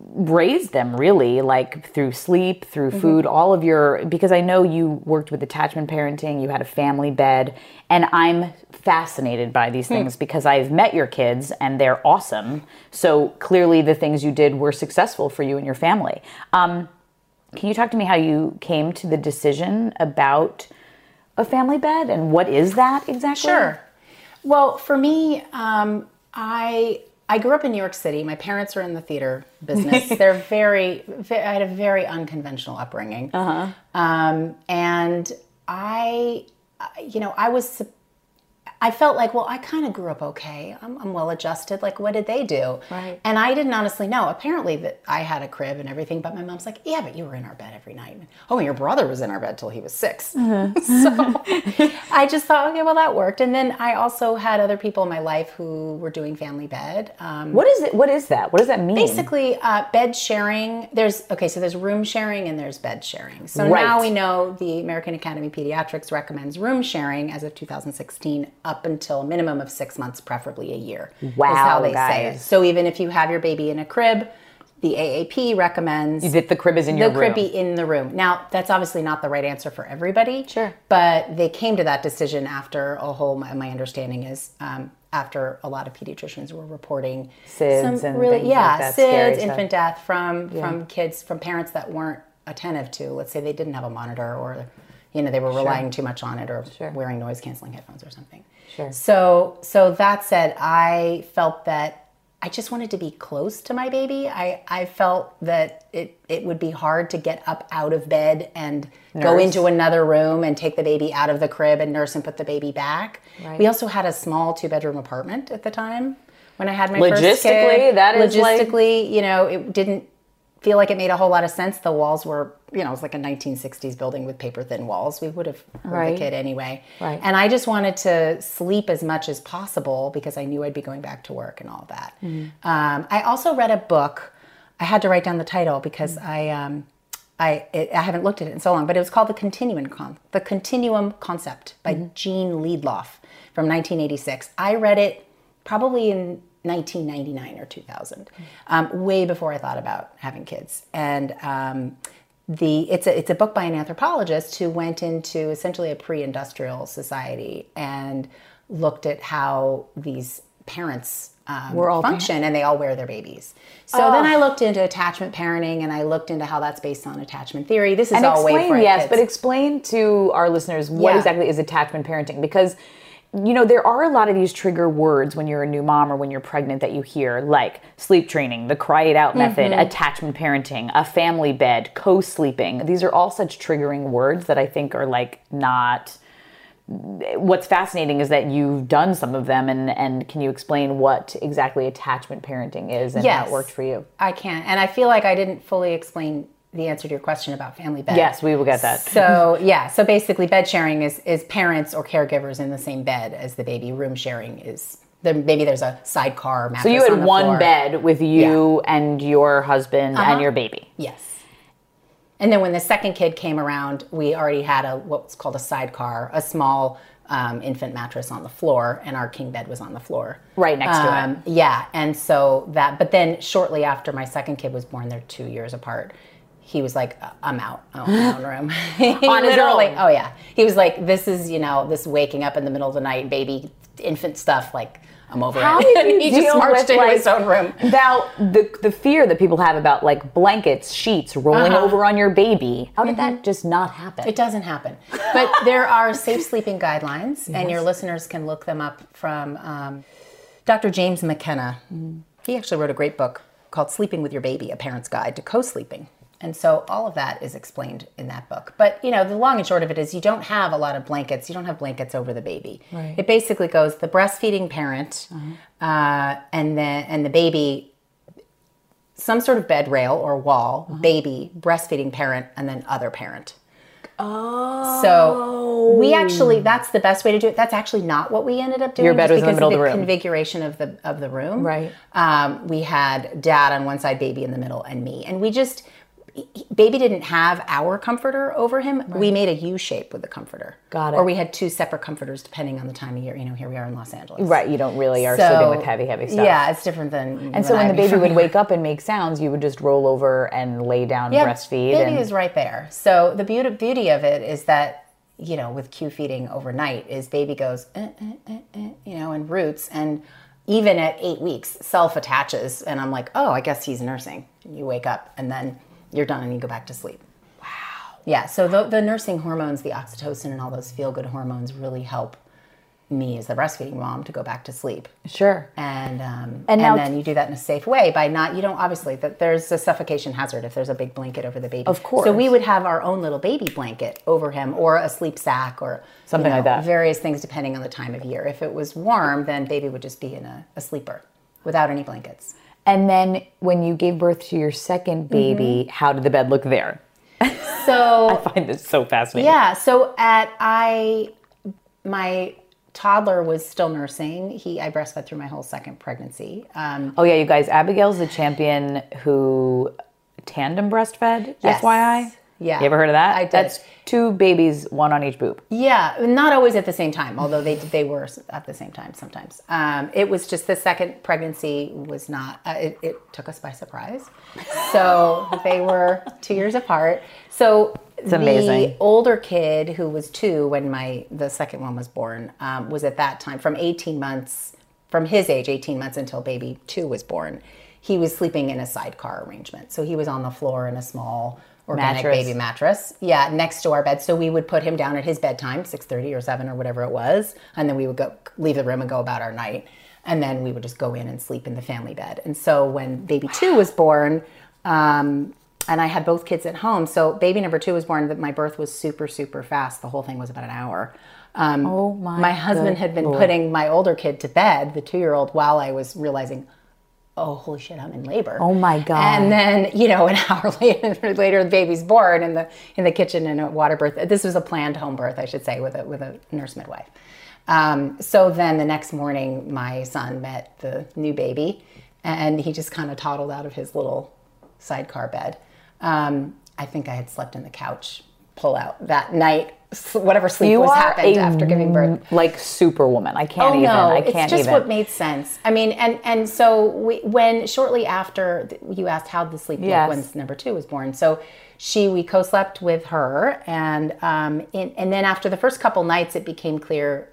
raise them, really, like through sleep, through food, all of your, because I know you worked with attachment parenting, you had a family bed, and I'm fascinated by these things because I've met your kids and they're awesome. So clearly the things you did were successful for you and your family. Can you talk to me how you came to the decision about a family bed and what is that exactly? Sure. Well, for me, I grew up in New York City. My parents were in the theater business. I had a very unconventional upbringing. And I felt like, well, I kind of grew up okay. I'm well-adjusted. Like, what did they do? Right. And I didn't honestly know. Apparently, that I had a crib and everything, but my mom's like, yeah, but you were in our bed every night. Oh, and your brother was in our bed till he was 6. So I just thought, okay, well, that worked. And then I also had other people in my life who were doing family bed. What is it? What is that? What does that mean? Basically, bed sharing. There's room sharing and there's bed sharing. So Now we know the American Academy of Pediatrics recommends room sharing as of 2016. Up until a minimum of 6 months, preferably a year. Wow, is how they say it. So even if you have your baby in a crib, the AAP recommends that the crib is in your room. The crib be in the room. Now, that's obviously not the right answer for everybody. Sure. But they came to that decision after a whole, my understanding is, after a lot of pediatricians were reporting SIDS and really, like that, SIDS, infant death from kids, from parents that weren't attentive to, let's say they didn't have a monitor or, you know, they were relying too much on it or wearing noise canceling headphones or something. Sure. So that said, I felt that I just wanted to be close to my baby. I felt that it would be hard to get up out of bed and go into another room and take the baby out of the crib and nurse and put the baby back. Right. We also had a small 2-bedroom apartment at the time when I had my first kid. Logistically, you know, it didn't feel like it made a whole lot of sense. The walls were, you know, it was like a 1960s building with paper thin walls. We would have heard the kid anyway. Right. And I just wanted to sleep as much as possible because I knew I'd be going back to work and all that. Mm-hmm. I also read a book. I had to write down the title because I haven't looked at it in so long, but it was called The Continuum Concept by Jean Liedloff from 1986. I read it probably in 1999 or 2000, way before I thought about having kids. And it's a book by an anthropologist who went into essentially a pre-industrial society and looked at how these parents function, and they all wear their babies. So then I looked into attachment parenting, and I looked into how that's based on attachment theory. This is all way for kids. Yes, but explain to our listeners what exactly is attachment parenting, because you know, there are a lot of these trigger words when you're a new mom or when you're pregnant that you hear, like sleep training, the cry it out method, attachment parenting, a family bed, co-sleeping. These are all such triggering words that I think are like not... What's fascinating is that you've done some of them, and can you explain what exactly attachment parenting is and how it worked for you? I can. And I feel like I didn't fully explain the answer to your question about family bed. Yes, we will get that. So basically bed sharing is parents or caregivers in the same bed as the baby. Room sharing is, maybe there's a sidecar mattress on the floor. So you had one bed with you and your husband and your baby. Yes. And then when the second kid came around, we already had what's called a sidecar, a small infant mattress on the floor, and our king bed was on the floor. Right next to it. Yeah, and so but then shortly after my second kid was born, they're 2 years apart, he was like, I'm out. I own my own room. Literally. Oh, yeah. He was like, this is, you know, this waking up in the middle of the night, baby, infant stuff, like, I'm over it. How did you deal just marched into his own room? Now, the fear that people have about, like, blankets, sheets, rolling over on your baby. How did that just not happen? It doesn't happen. But there are safe sleeping guidelines, and your listeners can look them up from Dr. James McKenna. Mm. He actually wrote a great book called Sleeping With Your Baby, A Parent's Guide to Co-Sleeping. And so all of that is explained in that book. But, you know, the long and short of it is you don't have a lot of blankets. You don't have blankets over the baby. Right. It basically goes the breastfeeding parent and the baby, some sort of bed rail or wall, baby, breastfeeding parent, and then other parent. Oh. So we actually, that's the best way to do it. That's actually not what we ended up doing. Your bed was in the middle of the room. Configuration of the room. Right. We had dad on one side, baby in the middle, and me. And we just... Baby didn't have our comforter over him. Right. We made a U shape with the comforter. Got it. Or we had two separate comforters depending on the time of year. You know, here we are in Los Angeles. Right. You don't really are sleeping with heavy, heavy stuff. Yeah, it's different than. And so when the baby would wake up and make sounds, you would just roll over and lay down, breastfeed. Baby is right there. So the beauty of it is that, you know, with Q feeding overnight, is baby goes, you know, and roots, and even at 8 weeks, self attaches, and I'm like, oh, I guess he's nursing. And you wake up, and then you're done and you go back to sleep. Wow. Yeah, so the nursing hormones, the oxytocin and all those feel-good hormones really help me as the breastfeeding mom to go back to sleep. Sure. And then you do that in a safe way by not, you don't, obviously, that there's a suffocation hazard if there's a big blanket over the baby. Of course. So we would have our own little baby blanket over him or a sleep sack or something, you know, like that. Various things depending on the time of year. If it was warm, then baby would just be in a sleeper without any blankets. And then when you gave birth to your second baby, how did the bed look there? So I find this so fascinating. Yeah. So my toddler was still nursing. I breastfed through my whole second pregnancy. You guys, Abigail's the champion who tandem breastfed. Yes. FYI. Yeah. You ever heard of that? I did. That's two babies, one on each boob. Yeah. Not always at the same time, although they were at the same time sometimes. It was just the second pregnancy was not, it took us by surprise. So they were 2 years apart. So it's amazing. The older kid who was two when the second one was born was at that time from 18 months, from his age, 18 months until baby two was born. He was sleeping in a sidecar arrangement. So he was on the floor in a small organic baby mattress. Yeah, next to our bed. So we would put him down at his bedtime, 6:30 or 7 or whatever it was. And then we would go leave the room and go about our night. And then we would just go in and sleep in the family bed. And so when baby two was born, and I had both kids at home. So baby number two was born, but my birth was super, super fast. The whole thing was about an hour. Oh my husband had been putting my older kid to bed, the two-year-old, while I was realizing, oh, holy shit, I'm in labor. Oh my God. And then, you know, an hour later, the baby's born in the kitchen in a water birth. This was a planned home birth, I should say, with a nurse midwife. So then the next morning, my son met the new baby and he just kind of toddled out of his little sidecar bed. I think I had slept in the couch pull out that night, whatever sleep was happened after giving birth. Like superwoman. I can't even. No, I can't even. It's just what made sense. I mean, and so when shortly after, you asked how the sleep looked when number two was born. So we co-slept with her. And then after the first couple nights, it became clear,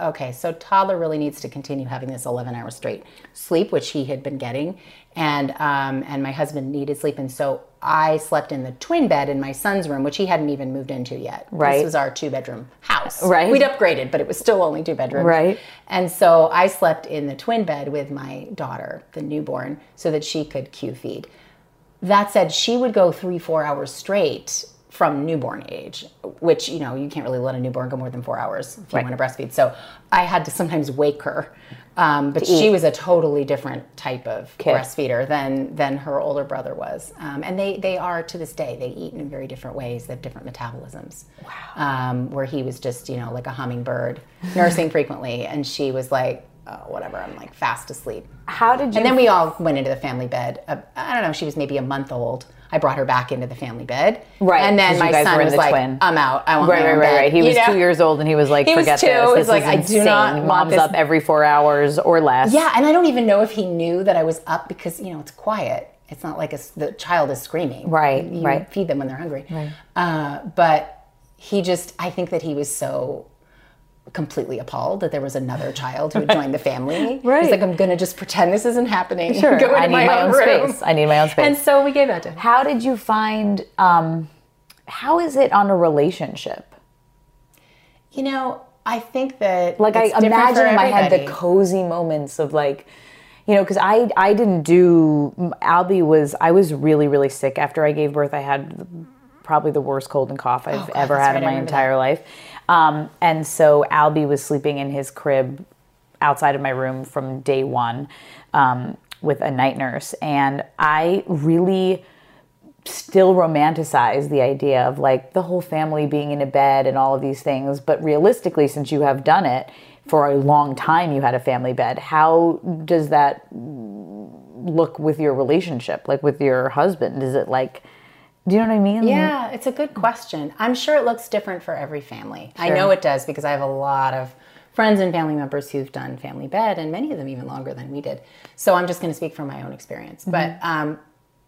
okay, so toddler really needs to continue having this 11-hour straight sleep, which he had been getting. And my husband needed sleep. And so I slept in the twin bed in my son's room, which he hadn't even moved into yet. Right. This was our two-bedroom house. Right. We'd upgraded, but it was still only two bedrooms. Right. And so I slept in the twin bed with my daughter, the newborn, so that she could Q-feed. That said, she would go 3-4 hours straight from newborn age, which, you know, you can't really let a newborn go more than 4 hours if you want to breastfeed. So I had to sometimes wake her. But she was a totally different type of breastfeeder than her older brother was. And they are, to this day, they eat in very different ways. They have different metabolisms. Wow. Where he was just, you know, like a hummingbird, nursing frequently. And she was like, oh, whatever, I'm like fast asleep. How did you... And then we all went into the family bed. I don't know, she was maybe a month old. I brought her back into the family bed. Right. And then my son was like, twin. I'm out. I want my own bed. Right. He was 2 years old and he was like, forget this. He was like, I do not want Mom's this. Up every 4 hours or less. Yeah. And I don't even know if he knew that I was up because, you know, it's quiet. It's not like the child is screaming. Right. You feed them when they're hungry. Right. But he just, I think that he was so completely appalled that there was another child who had joined the family. Right. He's like, I'm going to just pretend this isn't happening. Sure. Go into my own space. I need my own space. And so we gave that to him. How did you find, how is it on a relationship? You know, I think that like I imagine in my head the cozy moments of like, you know, because I didn't do, I was really, really sick after I gave birth. I had probably the worst cold and cough I've ever had in my entire life. And so Albie was sleeping in his crib outside of my room from day one with a night nurse. And I really still romanticize the idea of like the whole family being in a bed and all of these things. But realistically, since you have done it for a long time, you had a family bed. How does that look with your relationship, like with your husband? Is it like... Do you know what I mean? Yeah, it's a good question. I'm sure it looks different for every family. Sure. I know it does because I have a lot of friends and family members who've done family bed and many of them even longer than we did. So I'm just going to speak from my own experience. Mm-hmm. But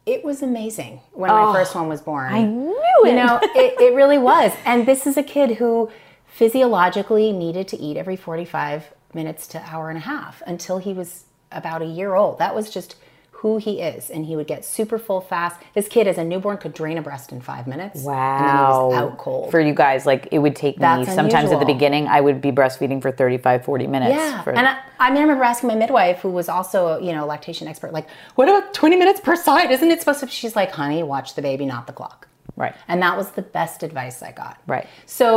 it was amazing when my first one was born. I knew it! You know, it really was. And this is a kid who physiologically needed to eat every 45 minutes to hour and a half until he was about a year old. That was just... who he is, and he would get super full fast. This kid, as a newborn, could drain a breast in 5 minutes. Wow. And then he was out cold. For you guys, like, it would take me sometimes at the beginning, I would be breastfeeding for 35, 40 minutes. Yeah, and I mean, I remember asking my midwife, who was also, you know, a lactation expert, like, what about 20 minutes per side? Isn't it supposed to be? She's like, honey, watch the baby, not the clock. Right. And that was the best advice I got. Right. So...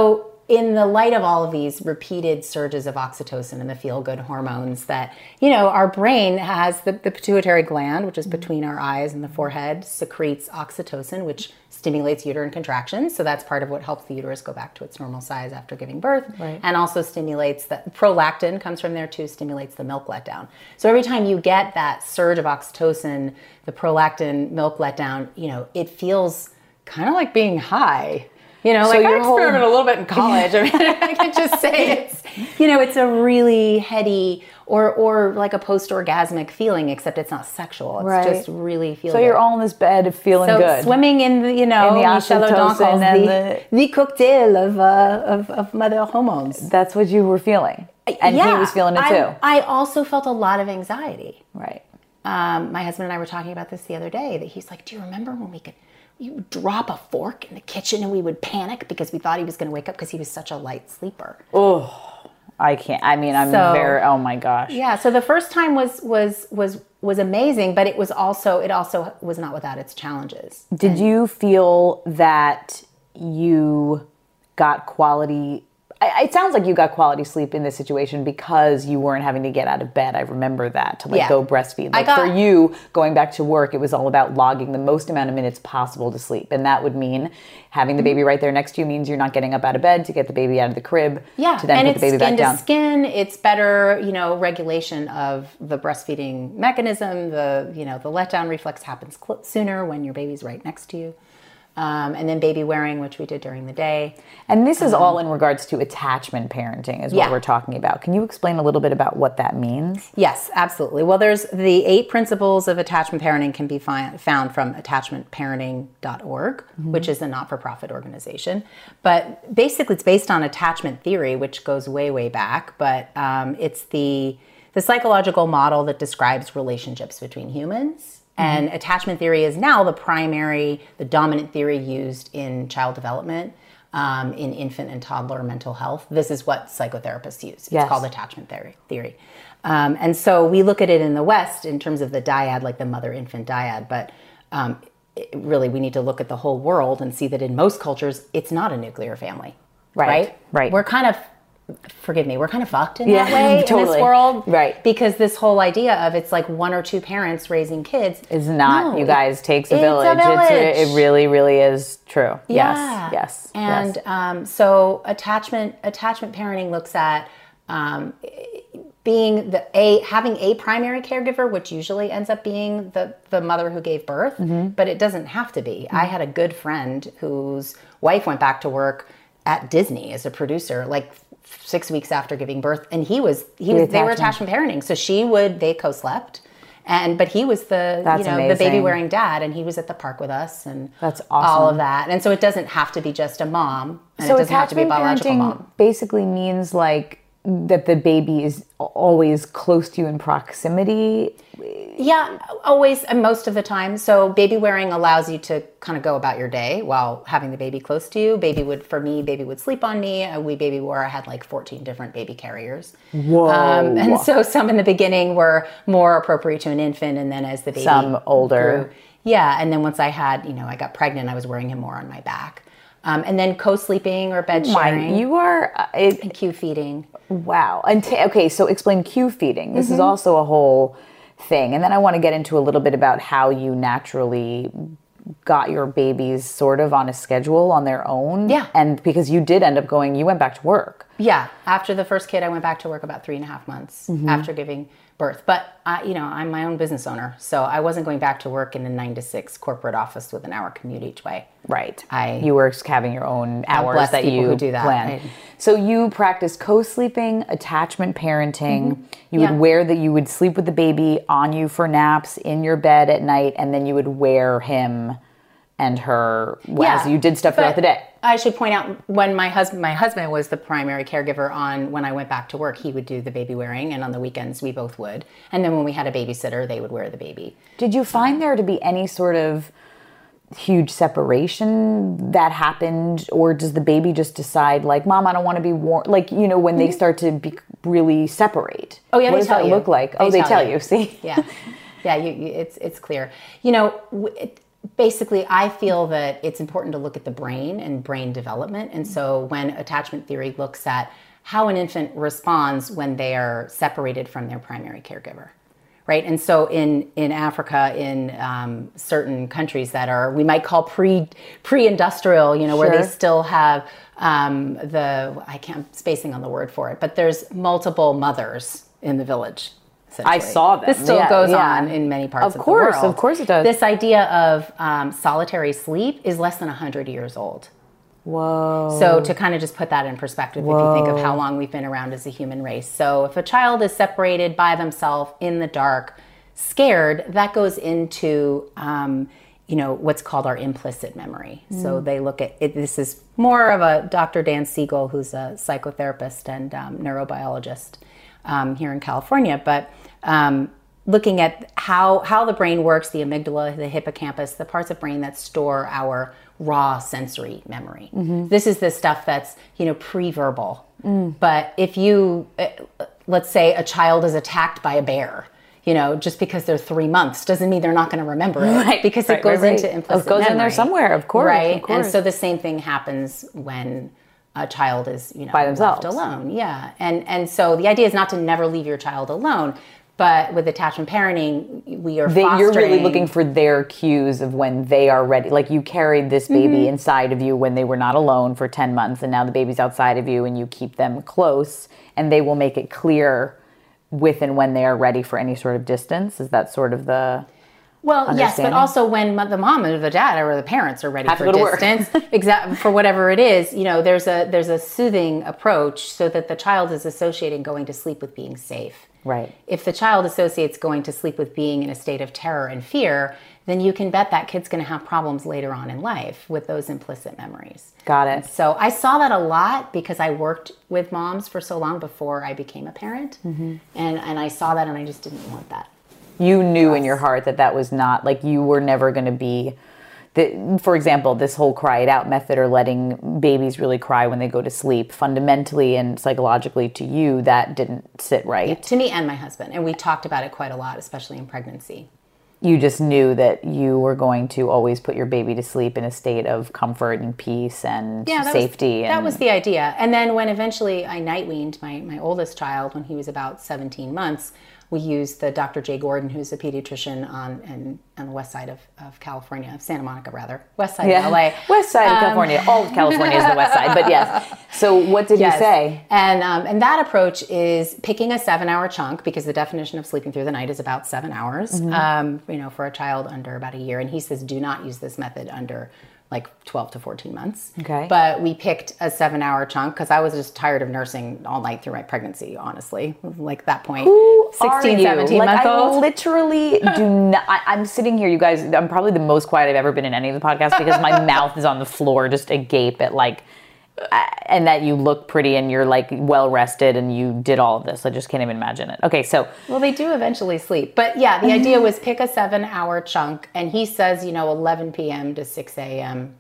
in the light of all of these repeated surges of oxytocin and the feel-good hormones that, you know, our brain has the pituitary gland, which is between our eyes and the forehead, secretes oxytocin, which stimulates uterine contractions. So that's part of what helps the uterus go back to its normal size after giving birth. Right. And also stimulates the prolactin comes from there too, stimulates the milk letdown. So every time you get that surge of oxytocin, the prolactin milk letdown, you know, it feels kind of like being high. You know, so like I experimented a little bit in college. I mean, I can just say it's, you know, it's a really heady or like a post-orgasmic feeling, except it's not sexual. It's right. just really feeling. So good. You're all in this bed feeling so good. So swimming in the, you know, in the oxytocin and the cocktail of mother hormones. That's what you were feeling. And yeah, he was feeling it too. I also felt a lot of anxiety. Right. My husband and I were talking about this the other day, that he's like, do you remember when we could... You would drop a fork in the kitchen and we would panic because we thought he was going to wake up because he was such a light sleeper. Oh, I can't. I mean, I'm very, oh my gosh. Yeah. So the first time was amazing, but it also was not without its challenges. Did you feel that you got quality? It sounds like you got quality sleep in this situation because you weren't having to get out of bed. I remember that to go breastfeed. Like for you going back to work, it was all about logging the most amount of minutes possible to sleep. And that would mean having the baby right there next to you means you're not getting up out of bed to get the baby out of the crib. Yeah. To then and put the baby back down. And it's skin to skin. It's better, you know, regulation of the breastfeeding mechanism. The, you know, the letdown reflex happens sooner when your baby's right next to you. And then baby wearing, which we did during the day. And this is all in regards to attachment parenting is what we're talking about. Can you explain a little bit about what that means? Yes, absolutely. Well, there's the 8 principles of attachment parenting can be found from attachmentparenting.org, which is a not-for-profit organization. But basically it's based on attachment theory, which goes way, way back. But it's the psychological model that describes relationships between humans. And attachment theory is now the dominant theory used in child development, in infant and toddler mental health. This is what psychotherapists use. It's called attachment theory. And so we look at it in the West in terms of the dyad, like the mother-infant dyad. But really, we need to look at the whole world and see that in most cultures, it's not a nuclear family. Right. We're kind of... Forgive me, we're kind of fucked in that way in this world. Right. Because this whole idea of it's like one or two parents raising kids. Is not, no, you guys, takes a village. It's a village. It really, really is true. Yeah. Yes. And so attachment parenting looks at being having a primary caregiver, which usually ends up being the mother who gave birth, but it doesn't have to be. I had a good friend whose wife went back to work at Disney as a producer, like 6 weeks after giving birth, and they were attachment parenting. So they co-slept, but he was the baby wearing dad, and he was at the park with us, and that's awesome. All of that. And so it doesn't have to be just a mom, and so it doesn't have to be a biological mom. Basically means like that the baby is always close to you in proximity. Yeah, always and most of the time. So baby wearing allows you to kind of go about your day while having the baby close to you. Baby would sleep on me. We baby wore, I had like 14 different baby carriers. Whoa. And so some in the beginning were more appropriate to an infant, and then as the baby some older grew, yeah. And then once I had, you know, I got pregnant, I was wearing him more on my back. And then co-sleeping or bed sharing. Why? You are... and cue feeding. Wow. Okay, so explain cue feeding. This is also a whole thing. And then I want to get into a little bit about how you naturally got your babies sort of on a schedule on their own. Yeah. And because you did end up you went back to work. Yeah. After the first kid, I went back to work about 3.5 months after giving birth. But, you know, I'm my own business owner. So I wasn't going back to work in a 9-to-6 corporate office with an hour commute each way. Right. You were having your own hours that you planned. So you practiced co-sleeping, attachment parenting. You would wear that. You would sleep with the baby on you for naps in your bed at night, and then you would wear him and her as you did stuff throughout the day. I should point out when my husband was the primary caregiver when I went back to work, he would do the baby wearing, and on the weekends we both would. And then when we had a babysitter, they would wear the baby. Did you find there to be any sort of huge separation that happened, or does the baby just decide like, Mom, I don't want to be warm, like, you know, when they start to really separate? Oh yeah, what does that look like? Oh, they tell you. See? Yeah. It's clear. You know, basically I feel that it's important to look at the brain and brain development, and so when attachment theory looks at how an infant responds when they are separated from their primary caregiver. Right, and so in Africa, in certain countries that are we might call pre-industrial, you know, where they still have I'm spacing on the word for it, but there's multiple mothers in the village. I saw them. This still goes on in many parts of the world. Of course it does. This idea of solitary sleep is less than 100 years old. Whoa. So to kind of just put that in perspective, if you think of how long we've been around as a human race. So if a child is separated by themselves in the dark, scared, that goes into, what's called our implicit memory. Mm. So they look at it. This is more of a Dr. Dan Siegel, who's a psychotherapist and neurobiologist here in California. But looking at how the brain works, the amygdala, the hippocampus, the parts of brain that store our raw sensory memory. Mm-hmm. This is the stuff that's, pre-verbal. Mm. But if you, let's say a child is attacked by a bear, just because they're 3 months doesn't mean they're not going to remember it. Right. Because it goes into implicit memory. It goes in there somewhere, of course. Right. Of course. And so the same thing happens when a child is, by themselves, left alone. Yeah. And so the idea is not to never leave your child alone. But with attachment parenting, we are fostering. You're really looking for their cues of when they are ready. Like you carried this baby mm-hmm. inside of you when they were not alone for 10 months, and now the baby's outside of you and you keep them close, and they will make it clear with and when they are ready for any sort of distance. Is that sort of the... Well, yes, but also when the mom or the dad or the parents are ready for distance, exactly, for whatever it is, there's a soothing approach so that the child is associating going to sleep with being safe. Right. If the child associates going to sleep with being in a state of terror and fear, then you can bet that kid's going to have problems later on in life with those implicit memories. Got it. So I saw that a lot because I worked with moms for so long before I became a parent, mm-hmm. and I saw that and I just didn't want that. You knew in your heart that was not, like, you were never going to be, for example, this whole cry it out method or letting babies really cry when they go to sleep. Fundamentally and psychologically to you, that didn't sit right. Yeah, to me and my husband. And we talked about it quite a lot, especially in pregnancy. You just knew that you were going to always put your baby to sleep in a state of comfort and peace and safety. That was the idea. And then when eventually I night weaned my oldest child when he was about 17 months, we used the Dr. Jay Gordon, who's a pediatrician on the west side of California, Santa Monica rather, west side of LA. West side of California. All of California is the west side, but yes. So what did you say? And that approach is picking a 7-hour chunk because the definition of sleeping through the night is about 7 hours, mm-hmm. For a child under about a year. And he says, do not use this method under like 12 to 14 months. Okay. But we picked a 7-hour chunk because I was just tired of nursing all night through my pregnancy, honestly. Like that point, who 16, 17 like, month old. I literally do not, I'm sitting here, you guys, I'm probably the most quiet I've ever been in any of the podcasts because my mouth is on the floor, just agape at and that you look pretty and you're like well rested and you did all of this. I just can't even imagine it. Okay, so. Well, they do eventually sleep. But yeah, the idea was pick a 7-hour chunk. And he says, 11 p.m. to 6 a.m.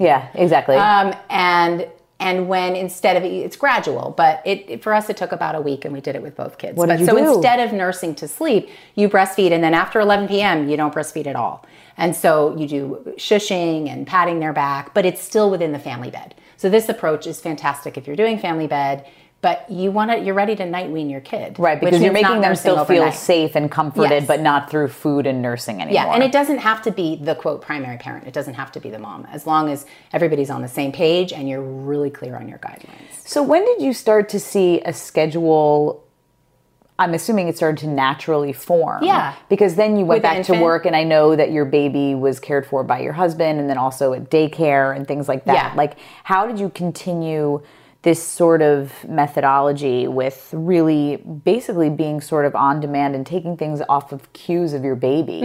Yeah, exactly. And when instead of, it's gradual, but for us it took about a week and we did it with both kids. So instead of nursing to sleep, you breastfeed, and then after 11 p.m. you don't breastfeed at all. And so you do shushing and patting their back, but it's still within the family bed. So this approach is fantastic if you're doing family bed, but you're ready to night wean your kid. Right, because you're making them still feel safe and comforted, yes. But not through food and nursing anymore. Yeah, and it doesn't have to be the, quote, primary parent. It doesn't have to be the mom, as long as everybody's on the same page and you're really clear on your guidelines. So when did you start to see a schedule? I'm assuming it started to naturally form. Yeah. Because then you went back to work, and I know that your baby was cared for by your husband and then also at daycare and things like that. Yeah. Like, how did you continue this sort of methodology with really basically being sort of on demand and taking things off of cues of your baby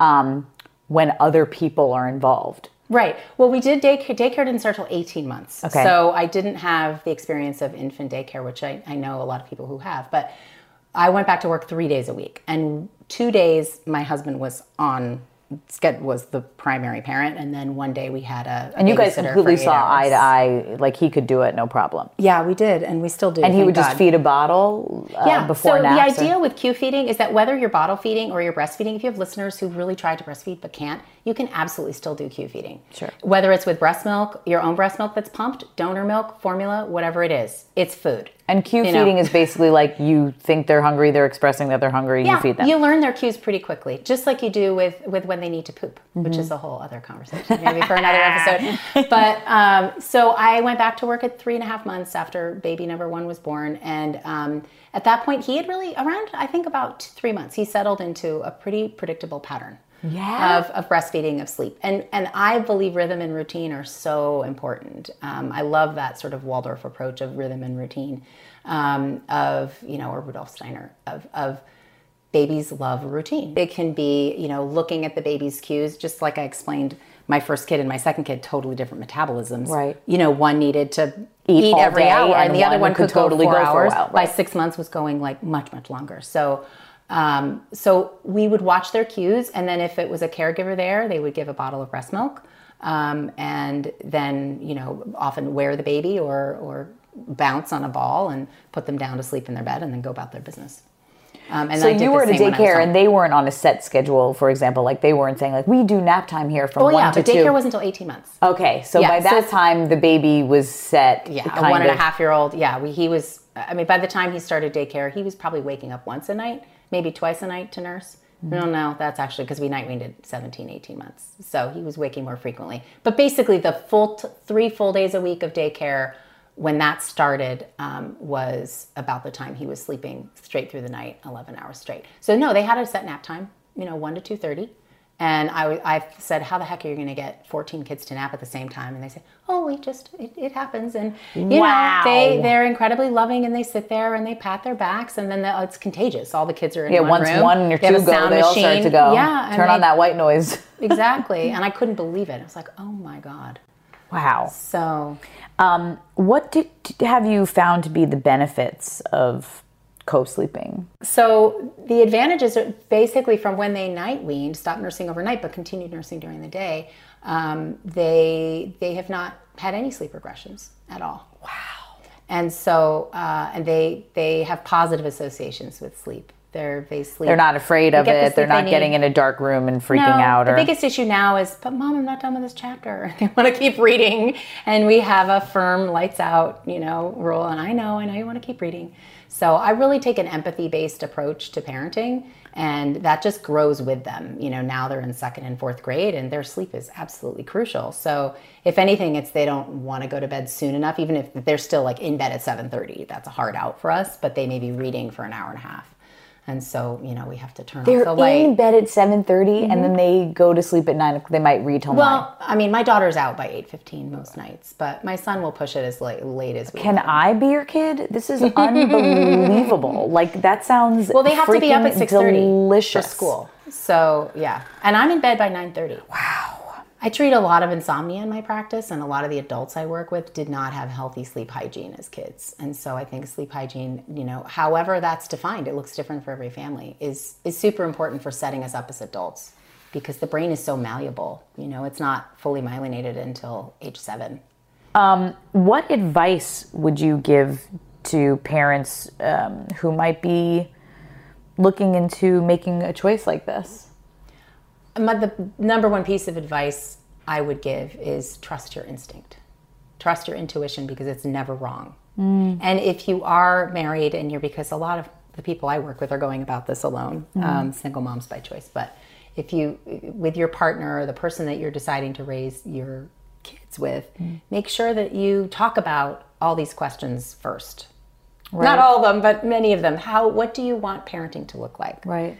mm-hmm. When other people are involved? Right. Well, we did daycare. Daycare didn't start till 18 months. Okay. So I didn't have the experience of infant daycare, which I know a lot of people who have. But I went back to work 3 days a week. And 2 days my husband was the primary parent, and then one day we had a and you guys completely saw hours. Eye to eye, like he could do it, no problem. Yeah, we did, and we still do. And he would just feed a bottle before naps. So the idea with cue feeding is that whether you're bottle feeding or you're breastfeeding, if you have listeners who really try to breastfeed but can't, you can absolutely still do cue feeding. Sure. Whether it's with breast milk, your own breast milk that's pumped, donor milk, formula, whatever it is, it's food. And cue feeding is basically like you think they're hungry, they're expressing that they're hungry, you feed them. You learn their cues pretty quickly, just like you do with when they need to poop, which is a whole other conversation, maybe for another episode. But so I went back to work at 3.5 months after baby number one was born. And at that point, he had really, around, I think about 3 months, he settled into a pretty predictable pattern. Yeah. Of breastfeeding, of sleep. And I believe rhythm and routine are so important. I love that sort of Waldorf approach of rhythm and routine, of, or Rudolf Steiner, of babies love routine. It can be, looking at the baby's cues, just like I explained, my first kid and my second kid, totally different metabolisms. Right. One needed to eat every hour and the other one could totally go 4 hours. Right. By 6 months was going like much, much longer. So we would watch their cues, and then if it was a caregiver there, they would give a bottle of breast milk, and then, often wear the baby or bounce on a ball and put them down to sleep in their bed and then go about their business. And so you were at a daycare and they weren't on a set schedule, for example, like they weren't saying like, we do nap time here from 1 to 2. Daycare wasn't until 18 months. Okay. So by that time the baby was set. Yeah. A 1.5 year old. Yeah. He was, by the time he started daycare, he was probably waking up once a night, maybe twice a night to nurse. No, that's actually because we night weaned at 17, 18 months. So he was waking more frequently, but basically the full three full days a week of daycare when that started, was about the time he was sleeping straight through the night, 11 hours straight. So no, they had a set nap time, 1 to 2:30. And I said, how the heck are you going to get 14 kids to nap at the same time? And they said, oh, it happens. And, you know, they're incredibly loving and they sit there and they pat their backs and then it's contagious. All the kids are in one room. Yeah, once one or two go, they all start to go. Yeah, turn on that white noise. Exactly. And I couldn't believe it. I was like, oh my God. Wow. So. What have you found to be the benefits of co-sleeping? So the advantages are basically from when they night weaned, stopped nursing overnight, but continued nursing during the day. They have not had any sleep regressions at all. Wow. And so, and they have positive associations with sleep. They sleep. They're not afraid of it. They're not getting in a dark room and freaking out. The biggest issue now is, but Mom, I'm not done with this chapter. They want to keep reading. And we have a firm lights out, rule. And I know you want to keep reading. So I really take an empathy-based approach to parenting, and that just grows with them. Now they're in 2nd and 4th grade and their sleep is absolutely crucial. So if anything, it's they don't want to go to bed soon enough, even if they're still like in bed at 7:30. That's a hard out for us, but they may be reading for an hour and a half. And so, we have to turn off the light. They're in bed at 7:30, and then they go to sleep at 9 o'clock. They might read till 9. Well, my daughter's out by 8:15 most nights, but my son will push it as late as we can. Can I be your kid? This is unbelievable. That sounds freaking delicious. Well, they have to be up at 6:30 for school. So, yeah. And I'm in bed by 9:30. Wow. I treat a lot of insomnia in my practice, and a lot of the adults I work with did not have healthy sleep hygiene as kids. And so I think sleep hygiene, however that's defined, it looks different for every family, is super important for setting us up as adults, because the brain is so malleable. It's not fully myelinated until age 7. What advice would you give to parents who might be looking into making a choice like this? The number one piece of advice I would give is trust your instinct. Trust your intuition, because it's never wrong. And if you are married and because a lot of the people I work with are going about this alone, single moms by choice, but if you, with your partner or the person that you're deciding to raise your kids with, make sure that you talk about all these questions first. Right. Not all of them, but many of them. What do you want parenting to look like? Right.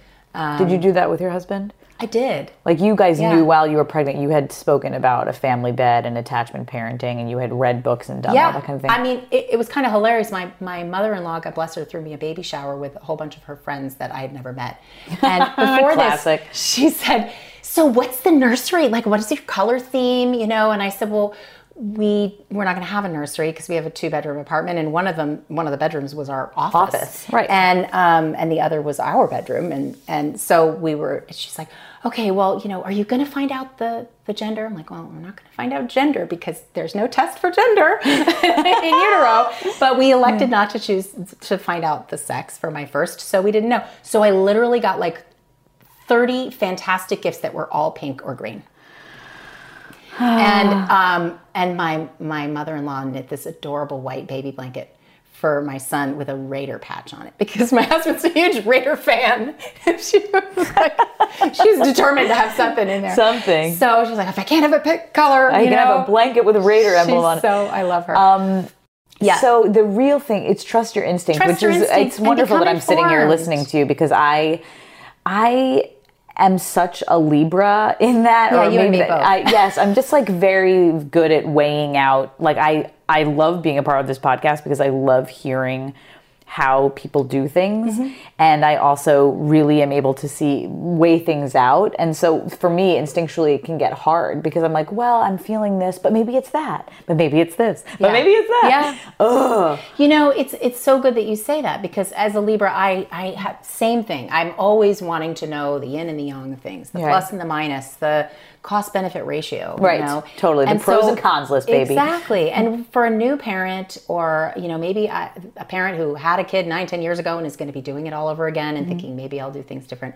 Did you do that with your husband? I did. You guys knew while you were pregnant, you had spoken about a family bed and attachment parenting, and you had read books and done all that kind of thing. It was kind of hilarious. My mother-in-law, God bless her, threw me a baby shower with a whole bunch of her friends that I had never met. And before this, she said, so what's the nursery? What is your color theme? And I said, well, we're not going to have a nursery because we have a 2-bedroom apartment, and one of the bedrooms was our office, right? And the other was our bedroom, and so we were. She's like, okay, well, are you going to find out the gender? I'm like, well, we're not going to find out gender because there's no test for gender in utero. But we elected not to choose to find out the sex for my first, so we didn't know. So I literally got 30 fantastic gifts that were all pink or green. And my mother-in-law knit this adorable white baby blanket for my son with a Raider patch on it because my husband's a huge Raider fan. She was like, she's determined to have something in there. Something. So she's like, if I can't have a pick color, I can have a blanket with a Raider emblem on it. So I love her. Yeah. So the real thing, it's trust your instinct, it's wonderful that I'm sitting here listening to you because I am such a Libra in that. Yeah, or you maybe and me both. Yes, I'm just like very good at weighing out. Like I love being a part of this podcast because I love hearing how people do things. Mm-hmm. And I also really am able to weigh things out. And so for me, instinctually, it can get hard because I'm like, well, I'm feeling this, but maybe it's that, but maybe it's this, but maybe it's that. Yeah. Ugh. You know, it's so good that you say that because as a Libra, I have same thing. I'm always wanting to know the yin and the yang things, the plus and the minus, the cost-benefit ratio. Right. You know? Totally. And the pros and cons list, baby. Exactly. And for a new parent or, you know, maybe a parent who had a kid 9-10 years ago and is going to be doing it all over again and thinking maybe I'll do things different,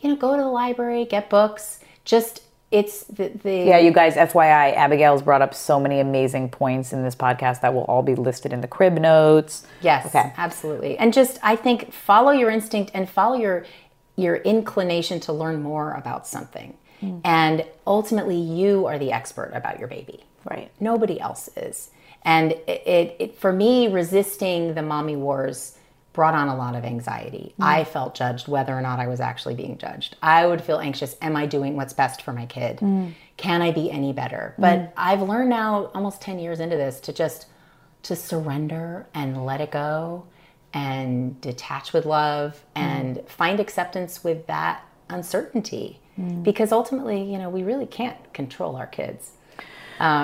you know, go to the library, get books. Just it's the... Yeah, you guys, FYI, Abigail's brought up so many amazing points in this podcast that will all be listed in the crib notes. Yes, okay. Absolutely. And just, I think, follow your instinct and follow your inclination to learn more about something. And ultimately, you are the expert about your baby. Right. Nobody else is. And it for me, resisting the mommy wars brought on a lot of anxiety. Mm. I felt judged whether or not I was actually being judged. I would feel anxious. Am I doing what's best for my kid? Mm. Can I be any better? But I've learned now, almost 10 years into this, to just surrender and let it go and detach with love and find acceptance with that uncertainty. Because ultimately, you know, we really can't control our kids.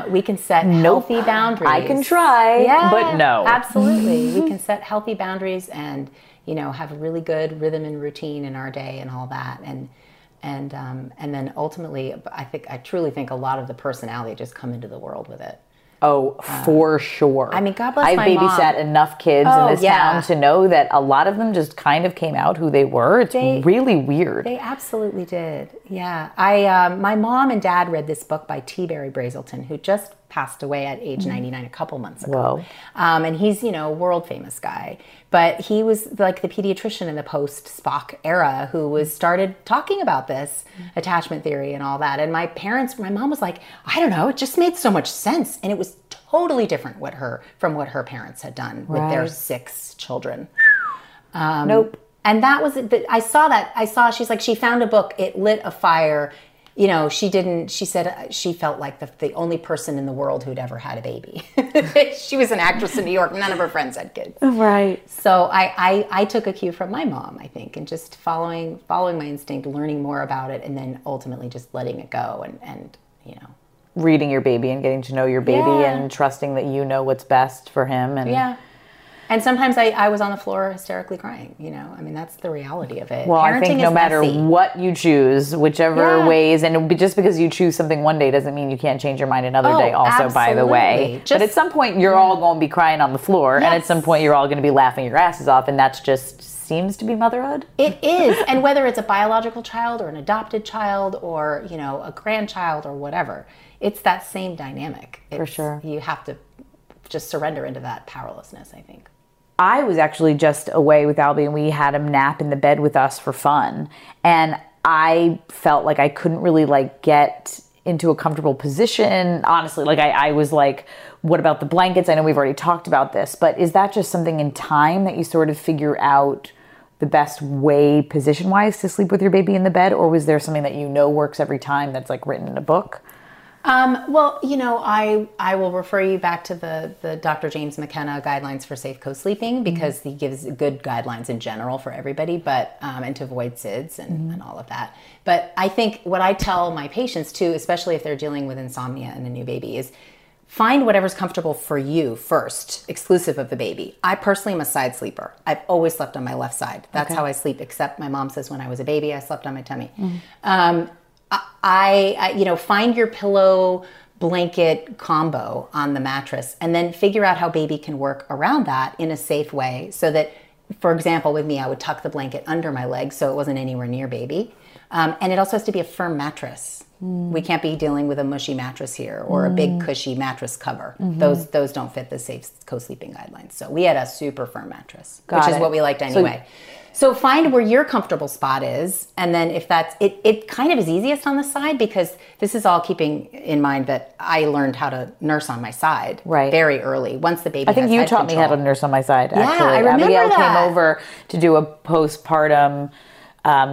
We can set healthy boundaries. I can try, but no. Absolutely. We can set healthy boundaries and, you know, have a really good rhythm and routine in our day and all that. And then ultimately, I truly think a lot of the personality just come into the world with it. Oh, for sure. I mean, God bless my mom. I've babysat enough kids in this town to know that a lot of them just kind of came out who they were. It's really weird. They absolutely did. Yeah. My mom and dad read this book by T. Berry Brazelton, who just passed away at age 99 a couple months ago. Whoa. And he's, you know, world famous guy. But he was like the pediatrician in the post-Spock era who started talking about this attachment theory and all that. And my mom was like, I don't know, it just made so much sense. And it was totally different from what her parents had done with their 6 children. Nope. And that was, I saw, she's like, she found a book, it lit a fire. You know, she said she felt like the only person in the world who'd ever had a baby. She was an actress in New York. None of her friends had kids. Right. So I took a cue from my mom, I think, and just following my instinct, learning more about it, and then ultimately just letting it go and you know. Reading your baby and getting to know your baby and trusting that you know what's best for him. And And sometimes I was on the floor hysterically crying, you know. I mean, that's the reality of it. Well, I think no matter what you choose, whichever ways, and just because you choose something one day doesn't mean you can't change your mind another day also, absolutely. By the way. But at some point, you're all going to be crying on the floor, and at some point, you're all going to be laughing your asses off, and that's just seems to be motherhood. It is, and whether it's a biological child or an adopted child or, you know, a grandchild or whatever, it's that same dynamic. For sure. You have to just surrender into that powerlessness, I think. I was actually just away with Albie and we had him nap in the bed with us for fun. And I felt like I couldn't really get into a comfortable position. Honestly, I was like, what about the blankets? I know we've already talked about this, but is that just something in time that you sort of figure out the best way position-wise to sleep with your baby in the bed? Or was there something that you know works every time that's like written in a book? Well, you know, I will refer you back to the Dr. James McKenna guidelines for safe co-sleeping because he gives good guidelines in general for everybody, but, and to avoid SIDS and all of that. But I think what I tell my patients too, especially if they're dealing with insomnia and a new baby, is find whatever's comfortable for you first, exclusive of the baby. I personally am a side sleeper. I've always slept on my left side. That's how I sleep, except my mom says when I was a baby, I slept on my tummy. I find your pillow blanket combo on the mattress and then figure out how baby can work around that in a safe way so that for example, with me, I would tuck the blanket under my legs so it wasn't anywhere near baby. And it also has to be a firm mattress. Mm. We can't be dealing with a mushy mattress here or a big cushy mattress cover. Mm-hmm. Those don't fit the safe co-sleeping guidelines. So we had a super firm mattress, which is what we liked anyway. So find where your comfortable spot is. And then if that's, it kind of is easiest on the side, because this is all keeping in mind that I learned how to nurse on my side very early. Once the baby I think you taught me how to nurse on my side, actually. Yeah, I remember Abigail came over to do a postpartum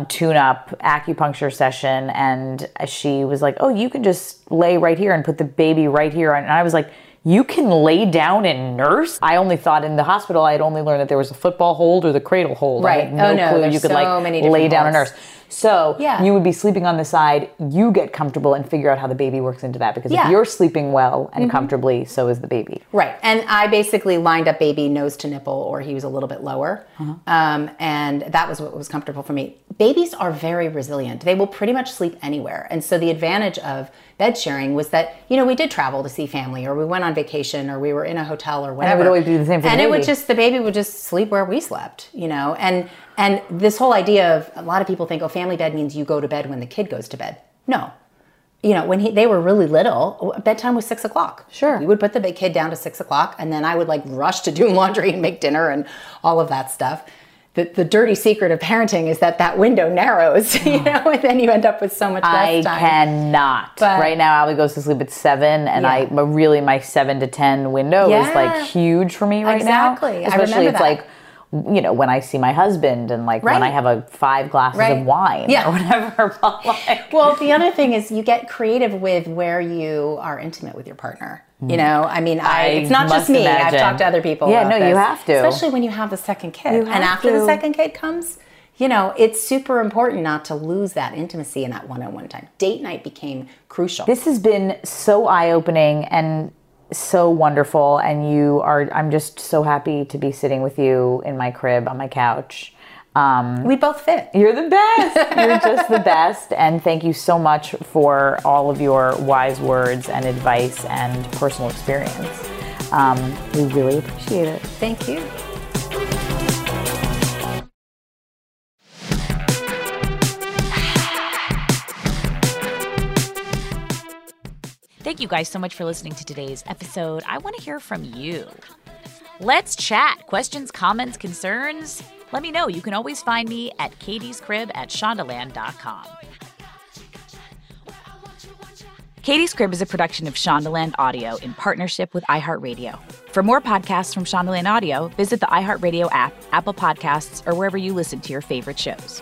tune-up acupuncture session, and she was like, oh, you can just lay right here and put the baby right here. And I was like, you can lay down and nurse? I only thought in the hospital, I had only learned that there was a football hold or the cradle hold. Right. I had no clue you could lay down and nurse. So you would be sleeping on the side. You get comfortable and figure out how the baby works into that, because if you're sleeping well and comfortably, so is the baby. Right. And I basically lined up baby nose to nipple, or he was a little bit lower. Uh-huh. And that was what was comfortable for me. Babies are very resilient. They will pretty much sleep anywhere. And so the advantage of bed sharing was that, you know, we did travel to see family, or we went on vacation, or we were in a hotel or whatever. And it would always do the same for the baby. And the baby would just sleep where we slept, you know. And this whole idea of, a lot of people think, oh, family bed means you go to bed when the kid goes to bed. No. You know, when they were really little, bedtime was 6:00. Sure. We would put the big kid down to 6:00, and then I would rush to do laundry and make dinner and all of that stuff. The dirty secret of parenting is that window narrows, you know, and then you end up with so much less time. I cannot. But right now, Ali goes to sleep at 7, and my 7 to 10 window is huge for me right now. Exactly. Especially you know, when I see my husband and when I have 5 glasses of wine or whatever. Well, the other thing is you get creative with where you are intimate with your partner. Mm. You know, I mean, it's not just me. Imagine. I've talked to other people about this. Yeah, no, you have to. Especially when you have the second kid. And after the second kid comes, you know, it's super important not to lose that intimacy and that one-on-one time. Date night became crucial. This has been so eye-opening and so wonderful, and I'm just so happy to be sitting with you in my crib on my couch. We both fit. You're the best. You're just the best, and thank you so much for all of your wise words and advice and personal experience. We really appreciate it. Thank you. Thank you guys so much for listening to today's episode. I want to hear from you. Let's chat. Questions, comments, concerns? Let me know. You can always find me at Katie's Crib at Shondaland.com. Katie's Crib is a production of Shondaland Audio in partnership with iHeartRadio. For more podcasts from Shondaland Audio, visit the iHeartRadio app, Apple Podcasts, or wherever you listen to your favorite shows.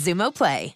Xumo Play.